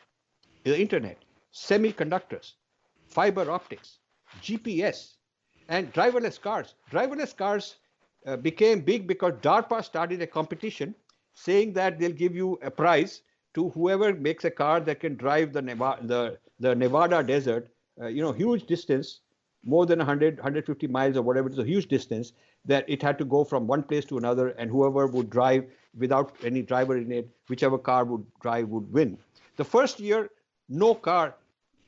semiconductors, fiber optics, GPS, and driverless cars. Driverless cars became big because DARPA started a competition saying that they'll give you a prize to whoever makes a car that can drive the Nevada desert, huge distance, more than 100, 150 miles or whatever. It's a huge distance that it had to go from one place to another, and whoever would drive without any driver in it, whichever car would drive would win. The first year, no car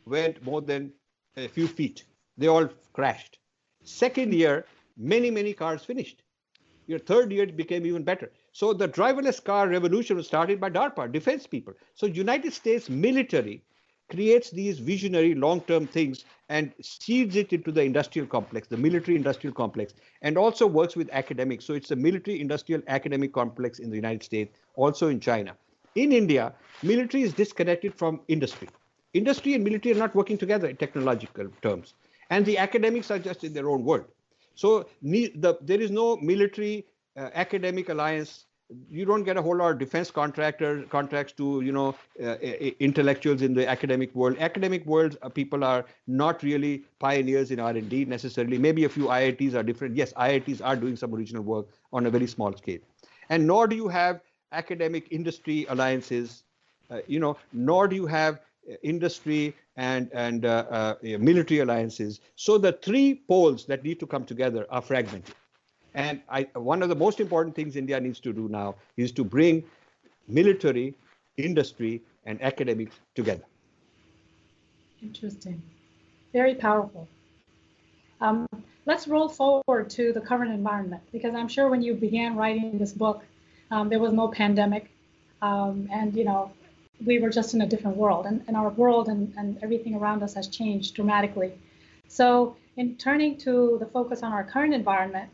went more than a few feet. They all crashed. Second year, many cars finished. Your third year it became even better. So the driverless car revolution was started by DARPA, defense people. So United States military creates these visionary long-term things and seeds it into the industrial complex, the military-industrial complex, and also works with academics. So it's a military-industrial academic complex in the United States, also in China. In India, military is disconnected from industry. Industry and military are not working together in technological terms. And the academics are just in their own world. So there is no military academic alliance. You don't get a whole lot of defense contracts to intellectuals in the academic world. Academic worlds, people are not really pioneers in R&D necessarily. Maybe a few IITs are different. Yes, IITs are doing some original work on a very small scale. And nor do you have academic industry alliances, nor do you have industry and military alliances. So the three poles that need to come together are fragmented. And one of the most important things India needs to do now is to bring military, industry, and academics together. Interesting. Very powerful. Let's roll forward to the current environment, because I'm sure when you began writing this book, there was no pandemic, and we were just in a different world, and our world and everything around us has changed dramatically. So in turning to the focus on our current environment,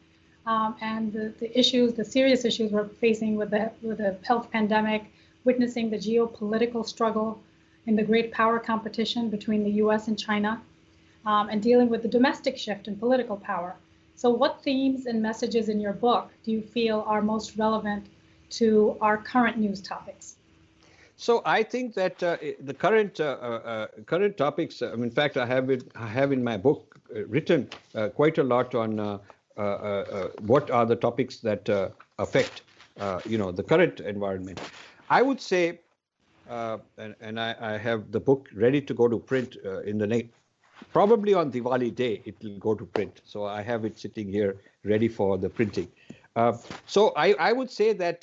and the serious issues we're facing with the health pandemic, witnessing the geopolitical struggle in the great power competition between the US and China, and dealing with the domestic shift in political power. So what themes and messages in your book do you feel are most relevant to our current news topics? So I think that the current topics, in fact, I have in my book written quite a lot on what are the topics that affect, the current environment. I would say, and I have the book ready to go to print in the next, probably on Diwali day, it will go to print. So I have it sitting here ready for the printing. So I would say that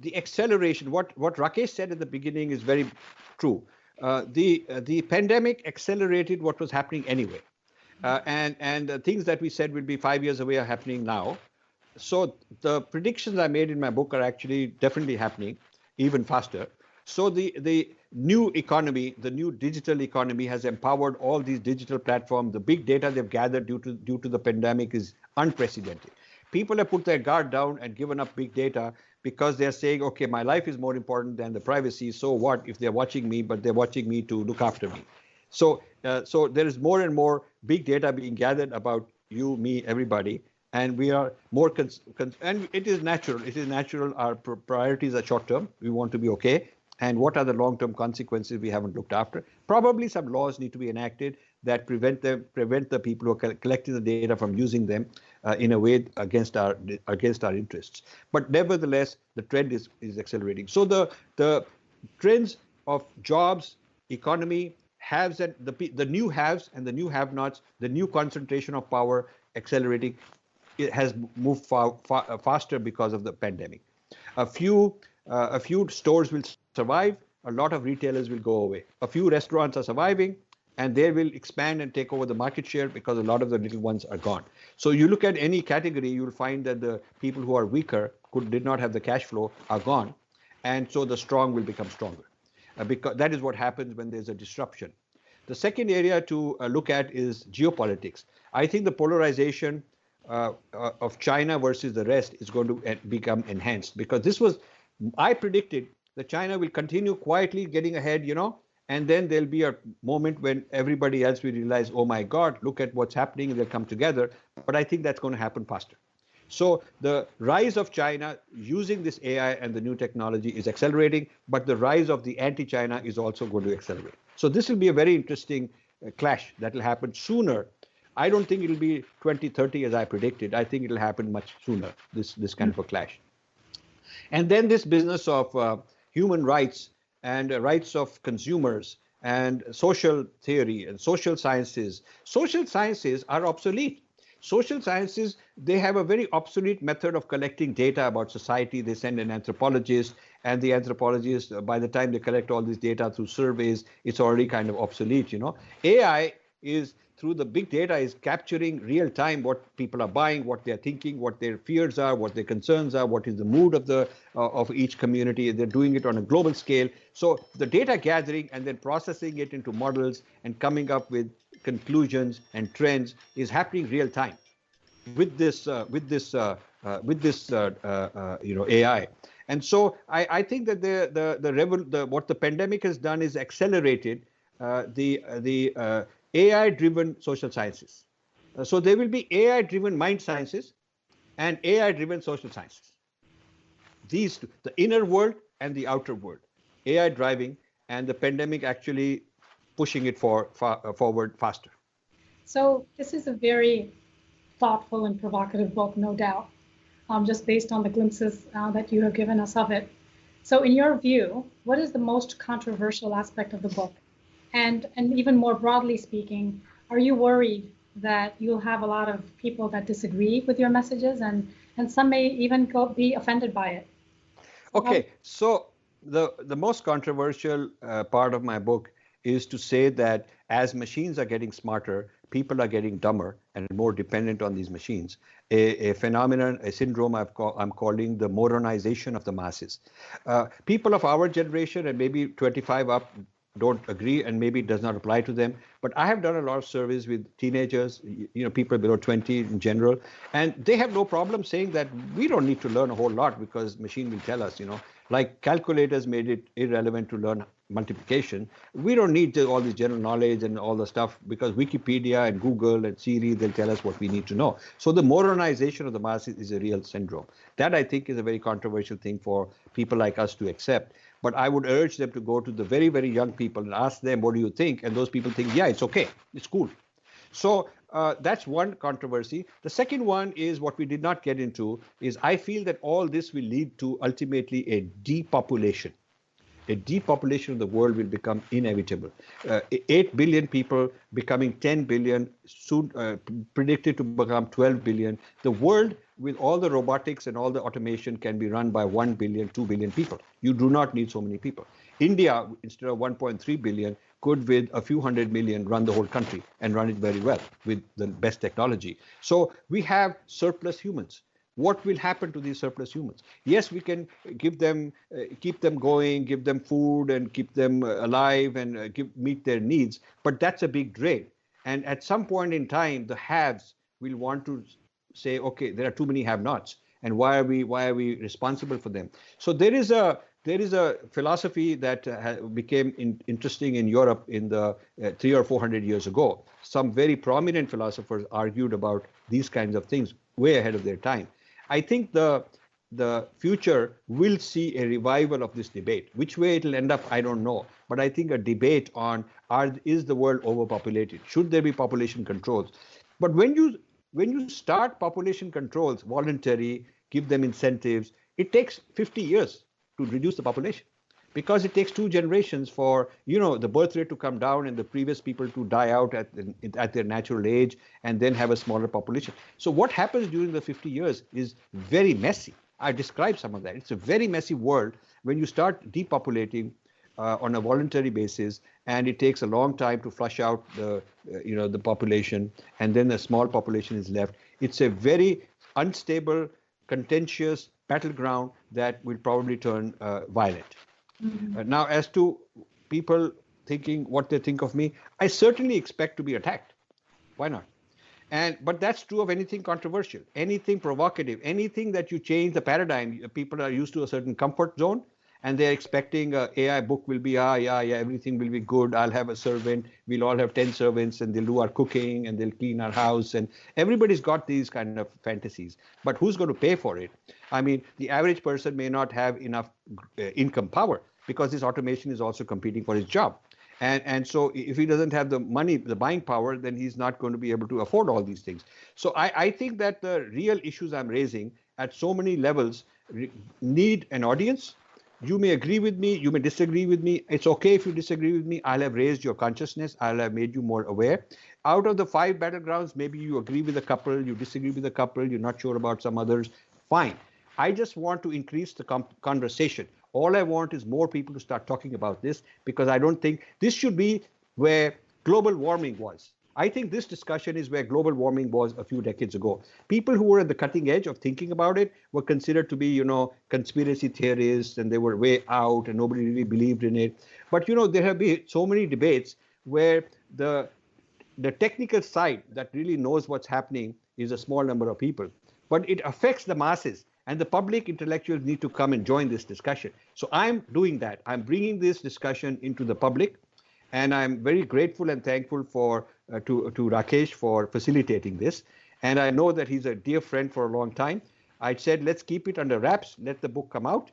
the acceleration, what Rakesh said at the beginning is very true. The pandemic accelerated what was happening anyway. And the things that we said would be 5 years away are happening now. So the predictions I made in my book are actually definitely happening even faster. So the new economy, the new digital economy has empowered all these digital platforms. The big data they've gathered due to the pandemic is unprecedented. People have put their guard down and given up big data because they're saying, okay, my life is more important than the privacy. So what if they're watching me, but they're watching me to look after me. So there is more and more big data being gathered about you, me, everybody, and we are more and it is natural. It is natural. Our priorities are short term. We want to be okay. And what are the long term consequences we haven't looked after? Probably some laws need to be enacted that prevent the people who are collecting the data from using them in a way against our interests. But nevertheless, the trend is accelerating. So the trends of jobs, economy, haves and the new haves and the new have-nots, the new concentration of power accelerating, it has moved faster because of the pandemic. A few stores will survive. A lot of retailers will go away. A few restaurants are surviving, and they will expand and take over the market share because a lot of the little ones are gone. So you look at any category, you'll find that the people who are weaker, who did not have the cash flow, are gone, and so the strong will become stronger. Because that is what happens when there's a disruption. The second area to look at is geopolitics. I think the polarization of China versus the rest is going to become enhanced, because this was, I predicted that China will continue quietly getting ahead, you know, and then there'll be a moment when everybody else will realize, oh my God, look at what's happening, and they'll come together. But I think that's going to happen faster. So the rise of China using this AI and the new technology is accelerating, but the rise of the anti-China is also going to accelerate. So this will be a very interesting clash that will happen sooner. I don't think it'll be 2030 as I predicted. I think it'll happen much sooner, this kind of a clash. And then this business of human rights and rights of consumers and social theory and social sciences. Social sciences are obsolete. Social sciences, they have a very obsolete method of collecting data about society. They send an anthropologist, and the anthropologist, by the time they collect all this data through surveys, it's already kind of obsolete, you know. AI is, through the big data, is capturing real time what people are buying, what they're thinking, what their fears are, what their concerns are, what is the mood of the of each community. They're doing it on a global scale. So the data gathering and then processing it into models and coming up with conclusions and trends is happening real time with this you know, AI. And so I think that what the pandemic has done is accelerated the AI-driven social sciences. So there will be AI-driven mind sciences and AI-driven social sciences. These two, the inner world and the outer world, AI driving and the pandemic actually pushing it forward faster. So this is a very thoughtful and provocative book, no doubt, just based on the glimpses that you have given us of it. So in your view, what is the most controversial aspect of the book? And even more broadly speaking, are you worried that you'll have a lot of people that disagree with your messages, and some may even be offended by it? Okay, so the most controversial part of my book is to say that as machines are getting smarter, people are getting dumber and more dependent on these machines. A phenomenon, a syndrome I'm calling the moronization of the masses. People of our generation and maybe 25 up don't agree, and maybe it does not apply to them. But I have done a lot of surveys with teenagers, you know, people below 20 in general, and they have no problem saying that we don't need to learn a whole lot because machine will tell us, you know, like calculators made it irrelevant to learn multiplication. We don't need all this general knowledge and all the stuff because Wikipedia and Google and Siri, they'll tell us what we need to know. So the moronization of the masses is a real syndrome. That I think is a very controversial thing for people like us to accept. But I would urge them to go to the very, very young people and ask them, what do you think? And those people think, yeah, it's okay, it's cool. So that's one controversy. The second one is what we did not get into is I feel that all this will lead to ultimately a depopulation. A depopulation of the world will become inevitable. 8 billion people becoming 10 billion, soon predicted to become 12 billion. The world with all the robotics and all the automation can be run by 1 billion, 2 billion people. You do not need so many people. India, instead of 1.3 billion, could with a few hundred million run the whole country and run it very well with the best technology. So we have surplus humans. What will happen to these surplus humans? Yes, we can give them, keep them going, give them food and keep them alive and meet their needs, but that's a big drain. And at some point in time, the haves will want to say, okay, there are too many have-nots, and why are we responsible for them? So there is a philosophy that became interesting in Europe in the 300 or 400 years ago. Some very prominent philosophers argued about these kinds of things way ahead of their time. I think the future will see a revival of this debate. Which way it'll end up, I don't know. But I think a debate on is the world overpopulated? Should there be population controls? But when you start population controls, voluntary, give them incentives, it takes 50 years to reduce the population, because it takes 2 generations for, you know, the birth rate to come down and the previous people to die out at their natural age and then have a smaller population. So what happens during the 50 years is very messy. I described some of that. It's a very messy world when you start depopulating on a voluntary basis, and it takes a long time to flush out the you know, the population, and then a small population is left. It's a very unstable, contentious battleground that will probably turn violent. Mm-hmm. Now, as to people thinking what they think of me, I certainly expect to be attacked. Why not? But that's true of anything controversial, anything provocative, anything that you change the paradigm. People are used to a certain comfort zone, and they're expecting AI book will be, everything will be good. I'll have a servant. We'll all have 10 servants, and they'll do our cooking, and they'll clean our house. And everybody's got these kind of fantasies. But who's going to pay for it? I mean, the average person may not have enough income power because this automation is also competing for his job. And so if he doesn't have the money, the buying power, then he's not going to be able to afford all these things. So I think that the real issues I'm raising at so many levels need an audience. You may agree with me, you may disagree with me. It's okay if you disagree with me. I'll have raised your consciousness. I'll have made you more aware. Out of the five battlegrounds, maybe you agree with a couple, you disagree with a couple, you're not sure about some others. Fine. I just want to increase the conversation. All I want is more people to start talking about this, because I don't think this should be where global warming was. I think this discussion is where global warming was a few decades ago. People who were at the cutting edge of thinking about it were considered to be, conspiracy theorists, and they were way out and nobody really believed in it. But, there have been so many debates where the technical side that really knows what's happening is a small number of people, but it affects the masses. And the public intellectuals need to come and join this discussion. So I'm doing that. I'm bringing this discussion into the public. And I'm very grateful and thankful for to Rakesh for facilitating this. And I know that he's a dear friend for a long time. I said, let's keep it under wraps. Let the book come out.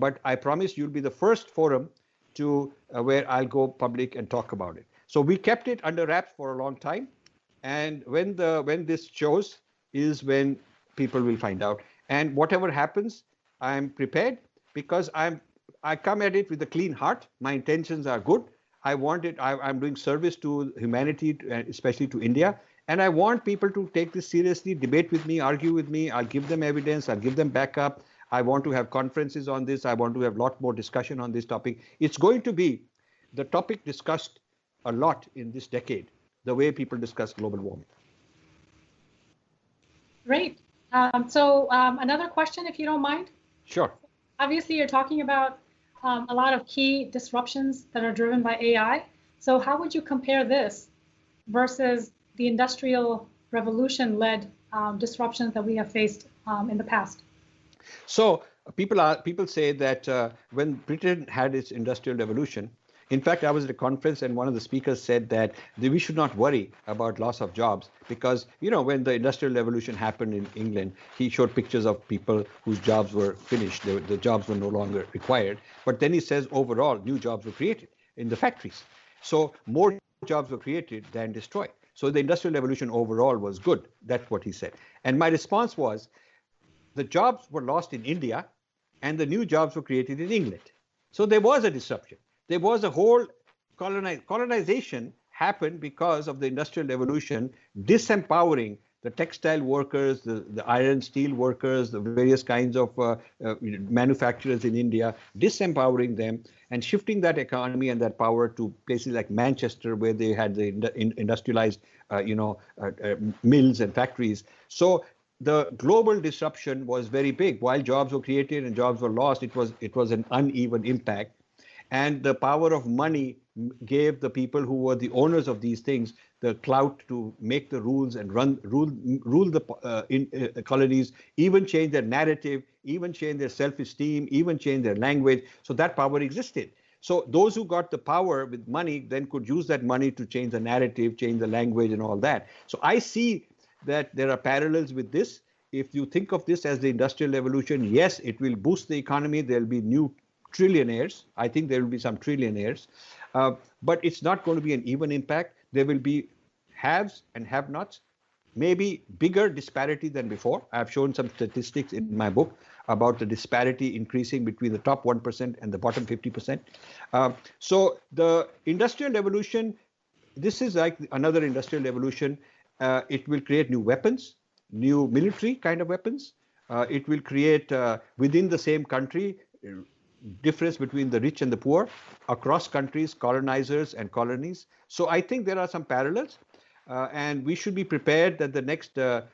But I promise you'll be the first forum to where I'll go public and talk about it. So we kept it under wraps for a long time. And when this shows is when people will find out. And whatever happens, I'm prepared, because I come at it with a clean heart. My intentions are good. I want it. I'm doing service to humanity, especially to India. And I want people to take this seriously, debate with me, argue with me. I'll give them evidence. I'll give them backup. I want to have conferences on this. I want to have a lot more discussion on this topic. It's going to be the topic discussed a lot in this decade, the way people discuss global warming. Great. Another question, if you don't mind. Sure. Obviously, you're talking about a lot of key disruptions that are driven by AI. So how would you compare this versus the industrial revolution-led disruptions that we have faced in the past? So people say that when Britain had its industrial revolution, in fact, I was at a conference and one of the speakers said that we should not worry about loss of jobs because, when the Industrial Revolution happened in England, he showed pictures of people whose jobs were finished. The jobs were no longer required. But then he says, overall, new jobs were created in the factories. So more jobs were created than destroyed. So the Industrial Revolution overall was good. That's what he said. And my response was, the jobs were lost in India and the new jobs were created in England. So there was a disruption. There was a whole colonization happened because of the Industrial Revolution, disempowering the textile workers, the iron steel workers, the various kinds of manufacturers in India, disempowering them and shifting that economy and that power to places like Manchester, where they had the industrialized mills and factories. So the global disruption was very big. While jobs were created and jobs were lost, it was an uneven impact. And the power of money gave the people who were the owners of these things the clout to make the rules and rule the colonies, even change their narrative, even change their self-esteem, even change their language. So that power existed. So those who got the power with money then could use that money to change the narrative, change the language and all that. So I see that there are parallels with this. If you think of this as the Industrial Revolution, yes, it will boost the economy. There'll be new trillionaires. I think there will be some trillionaires, but it's not going to be an even impact. There will be haves and have-nots, maybe bigger disparity than before. I've shown some statistics in my book about the disparity increasing between the top 1% and the bottom 50%. So the Industrial Revolution, this is like another Industrial Revolution. It will create new weapons, new military kind of weapons. It will create within the same country, difference between the rich and the poor across countries, colonizers and colonies. So I think there are some parallels and we should be prepared that the next 10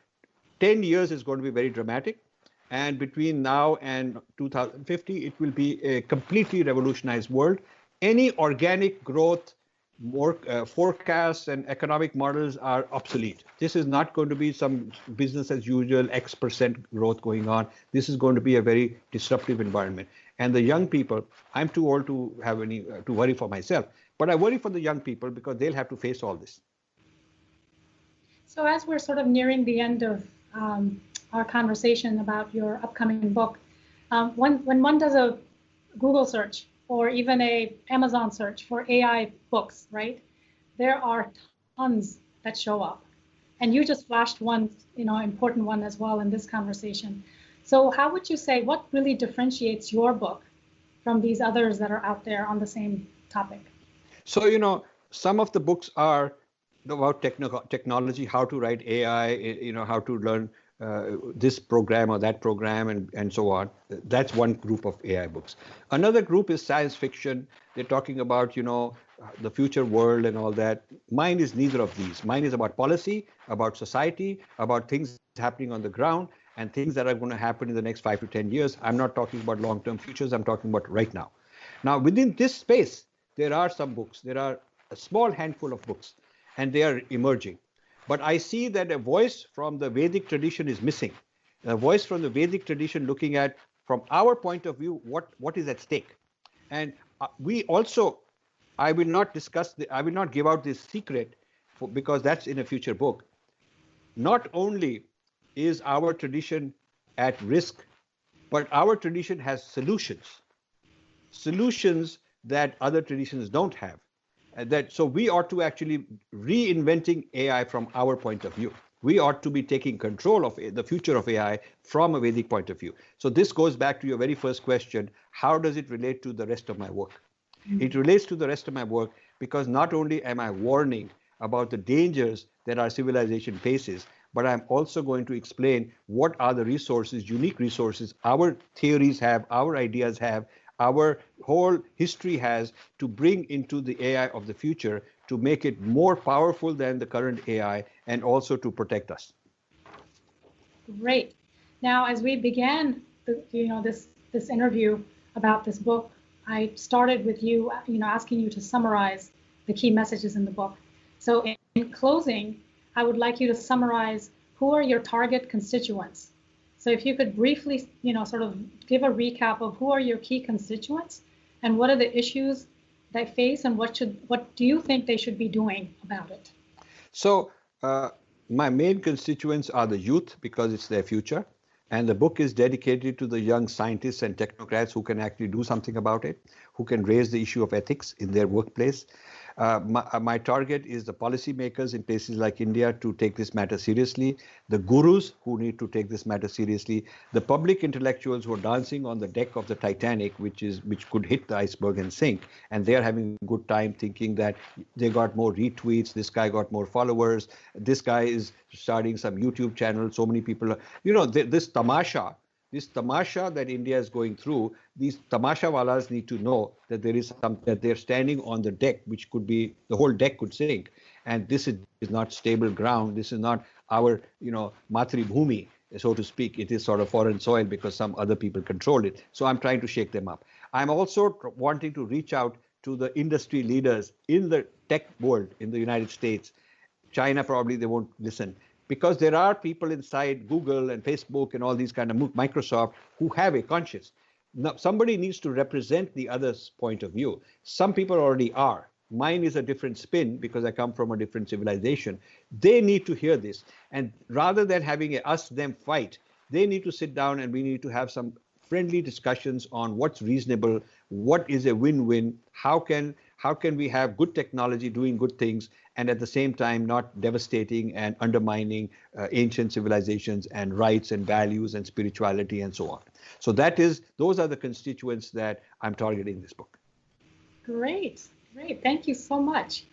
years is going to be very dramatic. And between now and 2050, it will be a completely revolutionized world. Any organic growth more forecasts and economic models are obsolete. This is not going to be some business as usual X% growth going on. This is going to be a very disruptive environment. And the young people, I'm too old to have any to worry for myself, but I worry for the young people because they'll have to face all this. So as we're sort of nearing the end of our conversation about your upcoming book, when one does a Google search or even a Amazon search for AI books, right? There are tons that show up. And you just flashed one, you know, important one as well in this conversation. So how would you say, what really differentiates your book from these others that are out there on the same topic? So, you know, some of the books are about technology, how to write AI, you know, how to learn this program or that program and so on. That's one group of AI books. Another group is science fiction. They're talking about, you know, the future world and all that. Mine is neither of these. Mine is about policy, about society, about things happening on the ground and things that are going to happen in the next 5 to 10 years. I'm not talking about long-term futures. I'm talking about right now. Now, within this space, there are some books. There are a small handful of books and they are emerging. But I see that a voice from the Vedic tradition is missing. A voice from the Vedic tradition looking at, from our point of view, what is at stake. And we also, I will not give out this secret because that's in a future book. Not only is our tradition at risk, but our tradition has solutions. Solutions that other traditions don't have. So we ought to actually reinventing AI from our point of view. We ought to be taking control of the future of AI from a Vedic point of view. So this goes back to your very first question. How does it relate to the rest of my work? It relates to the rest of my work because not only am I warning about the dangers that our civilization faces, but I'm also going to explain what are the resources, unique resources, our theories have, our ideas have, our whole history has to bring into the AI of the future to make it more powerful than the current AI and also to protect us. Great. Now, as we began this interview about this book, I started with you, asking you to summarize the key messages in the book. So in closing, I would like you to summarize who are your target constituents. So if you could briefly, sort of give a recap of who are your key constituents and what are the issues they face and what do you think they should be doing about it? So my main constituents are the youth because it's their future. And the book is dedicated to the young scientists and technocrats who can actually do something about it, who can raise the issue of ethics in their workplace. My target is the policymakers in places like India to take this matter seriously, the gurus who need to take this matter seriously, the public intellectuals who are dancing on the deck of the Titanic, which could hit the iceberg and sink. And they are having a good time thinking that they got more retweets, this guy got more followers, this guy is starting some YouTube channel, so many people are, this tamasha that India is going through, these tamasha walas need to know that there is some, that they're standing on the deck, which could be, the whole deck could sink. And this is not stable ground. This is not our, Matri Bhumi, so to speak. It is sort of foreign soil because some other people control it. So I'm trying to shake them up. I'm also wanting to reach out to the industry leaders in the tech world, in the United States. China, probably they won't listen. Because there are people inside Google and Facebook and all these kind of Microsoft who have a conscience. Now, somebody needs to represent the other's point of view. Some people already are. Mine is a different spin because I come from a different civilization. They need to hear this. And rather than having a us-them fight, they need to sit down and we need to have some friendly discussions on what's reasonable, what is a win-win, how can we have good technology doing good things and at the same time not devastating and undermining ancient civilizations and rights and values and spirituality and so on. So those are the constituents that I'm targeting this book. Great. Thank you so much.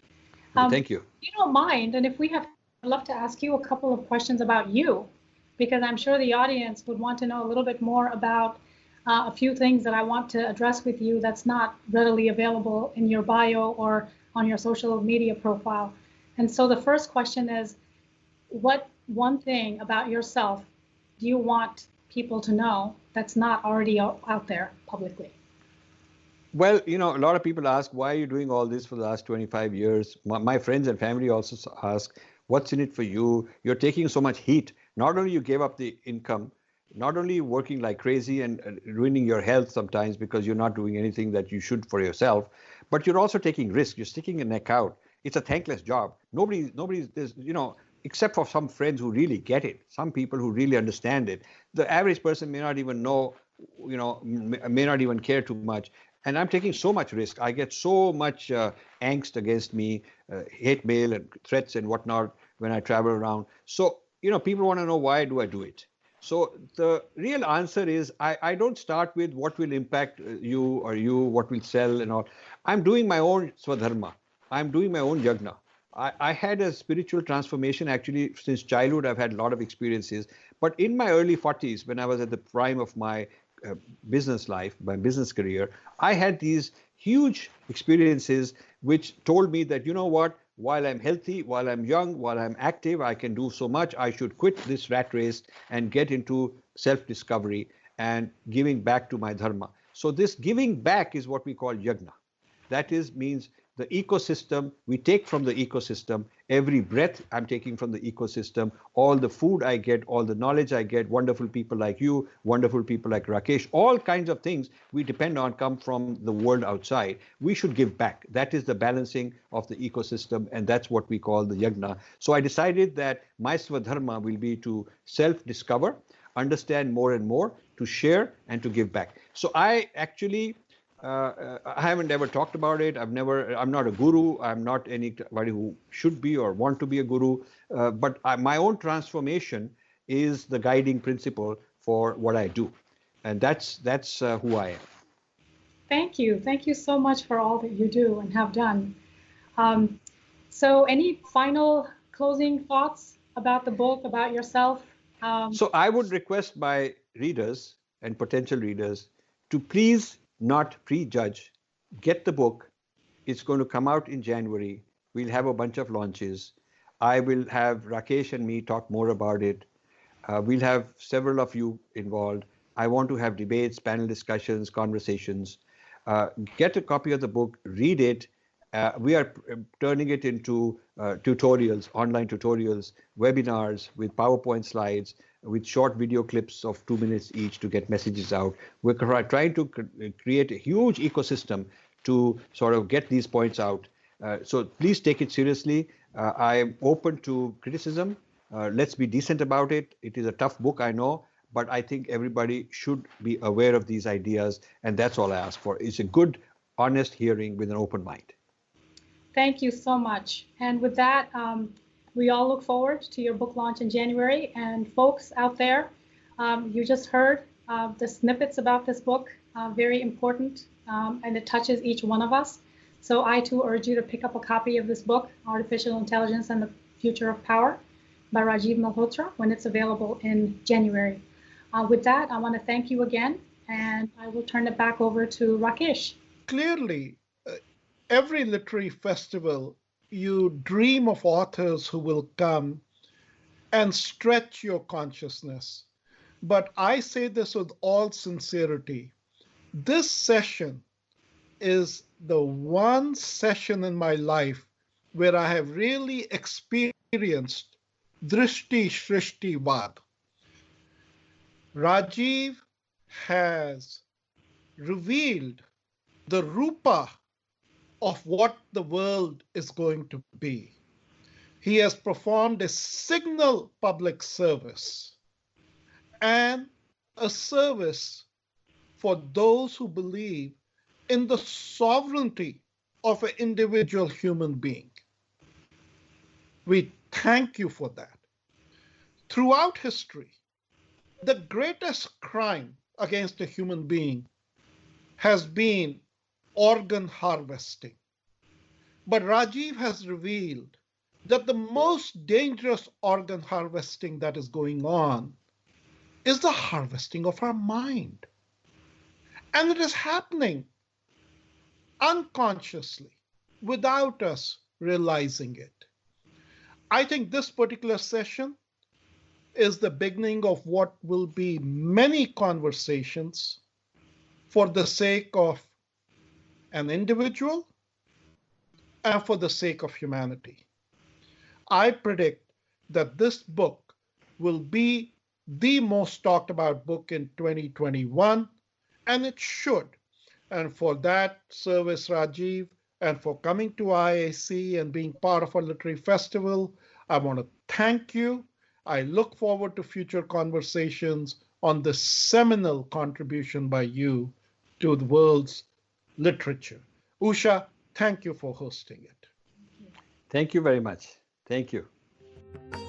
Thank you. If you don't mind, and if we have, I'd love to ask you a couple of questions about you, because I'm sure the audience would want to know a little bit more about a few things that I want to address with you that's not readily available in your bio or on your social media profile. And so the first question is, what one thing about yourself do you want people to know that's not already out there publicly? Well, you know, a lot of people ask, why are you doing all this for the last 25 years? My friends and family also ask, what's in it for you? You're taking so much heat. Not only you gave up the income, not only working like crazy and ruining your health sometimes because you're not doing anything that you should for yourself, but you're also taking risk. You're sticking your neck out. It's a thankless job. Nobody's, you know, except for some friends who really get it, some people who really understand it. The average person may not even know, you know, may not even care too much. And I'm taking so much risk. I get so much angst against me, hate mail and threats and whatnot when I travel around. So, you know, people want to know, why do I do it? So the real answer is I don't start with what will impact you or you, what will sell and all. I'm doing my own swadharma. I'm doing my own yajna. I had a spiritual transformation actually since childhood. I've had a lot of experiences. But in my early 40s, when I was at the prime of my business life, my business career, I had these huge experiences which told me that, you know what, while I'm healthy, while I'm young, while I'm active, I can do so much. I should quit this rat race and get into self-discovery and giving back to my dharma. So this giving back is what we call yajna. That is, means the ecosystem, we take from the ecosystem. Every breath I'm taking from the ecosystem, all the food I get, all the knowledge I get, wonderful people like you, wonderful people like Rakesh, all kinds of things we depend on come from the world outside. We should give back. That is the balancing of the ecosystem, and that's what we call the yajna. So I decided that my swadharma will be to self-discover, understand more and more, to share and to give back. So I actually... I haven't ever talked about it. I'm not a guru. I'm not anybody who should be or want to be a guru. But my own transformation is the guiding principle for what I do. And that's who I am. Thank you. Thank you so much for all that you do and have done. So any final closing thoughts about the book, about yourself? So I would request my readers and potential readers to please not prejudge. Get the book. It's going to come out in January. We'll have a bunch of launches. I will have Rakesh and me talk more about it. We'll have several of you involved. I want to have debates, panel discussions, conversations. Get a copy of the book, read it. We are turning it into tutorials, online tutorials, webinars with PowerPoint slides, with short video clips of 2 minutes each to get messages out. We're trying to create a huge ecosystem to sort of get these points out. So please take it seriously. I am open to criticism. Let's be decent about it. It is a tough book, I know, but I think everybody should be aware of these ideas. And that's all I ask for. It's a good, honest hearing with an open mind. Thank you so much. And with that, we all look forward to your book launch in January. And folks out there, you just heard the snippets about this book, very important, and it touches each one of us. So I too urge you to pick up a copy of this book, Artificial Intelligence and the Future of Power by Rajiv Malhotra, when it's available in January. With that, I want to thank you again, and I will turn it back over to Rakesh. Clearly, every literary festival you dream of authors who will come and stretch your consciousness. But I say this with all sincerity. This session is the one session in my life where I have really experienced Drishti Shrishti Vad. Rajiv has revealed the Rupa of what the world is going to be. He has performed a signal public service and a service for those who believe in the sovereignty of an individual human being. We thank you for that. Throughout history, the greatest crime against a human being has been organ harvesting. But Rajiv has revealed that the most dangerous organ harvesting that is going on is the harvesting of our mind. And it is happening unconsciously without us realizing it. I think this particular session is the beginning of what will be many conversations for the sake of an individual and for the sake of humanity. I predict that this book will be the most talked about book in 2021, and it should. And for that service, Rajiv, and for coming to IAC and being part of our literary festival, I want to thank you. I look forward to future conversations on the seminal contribution by you to the world's literature. Usha, thank you for hosting it. Thank you very much. Thank you.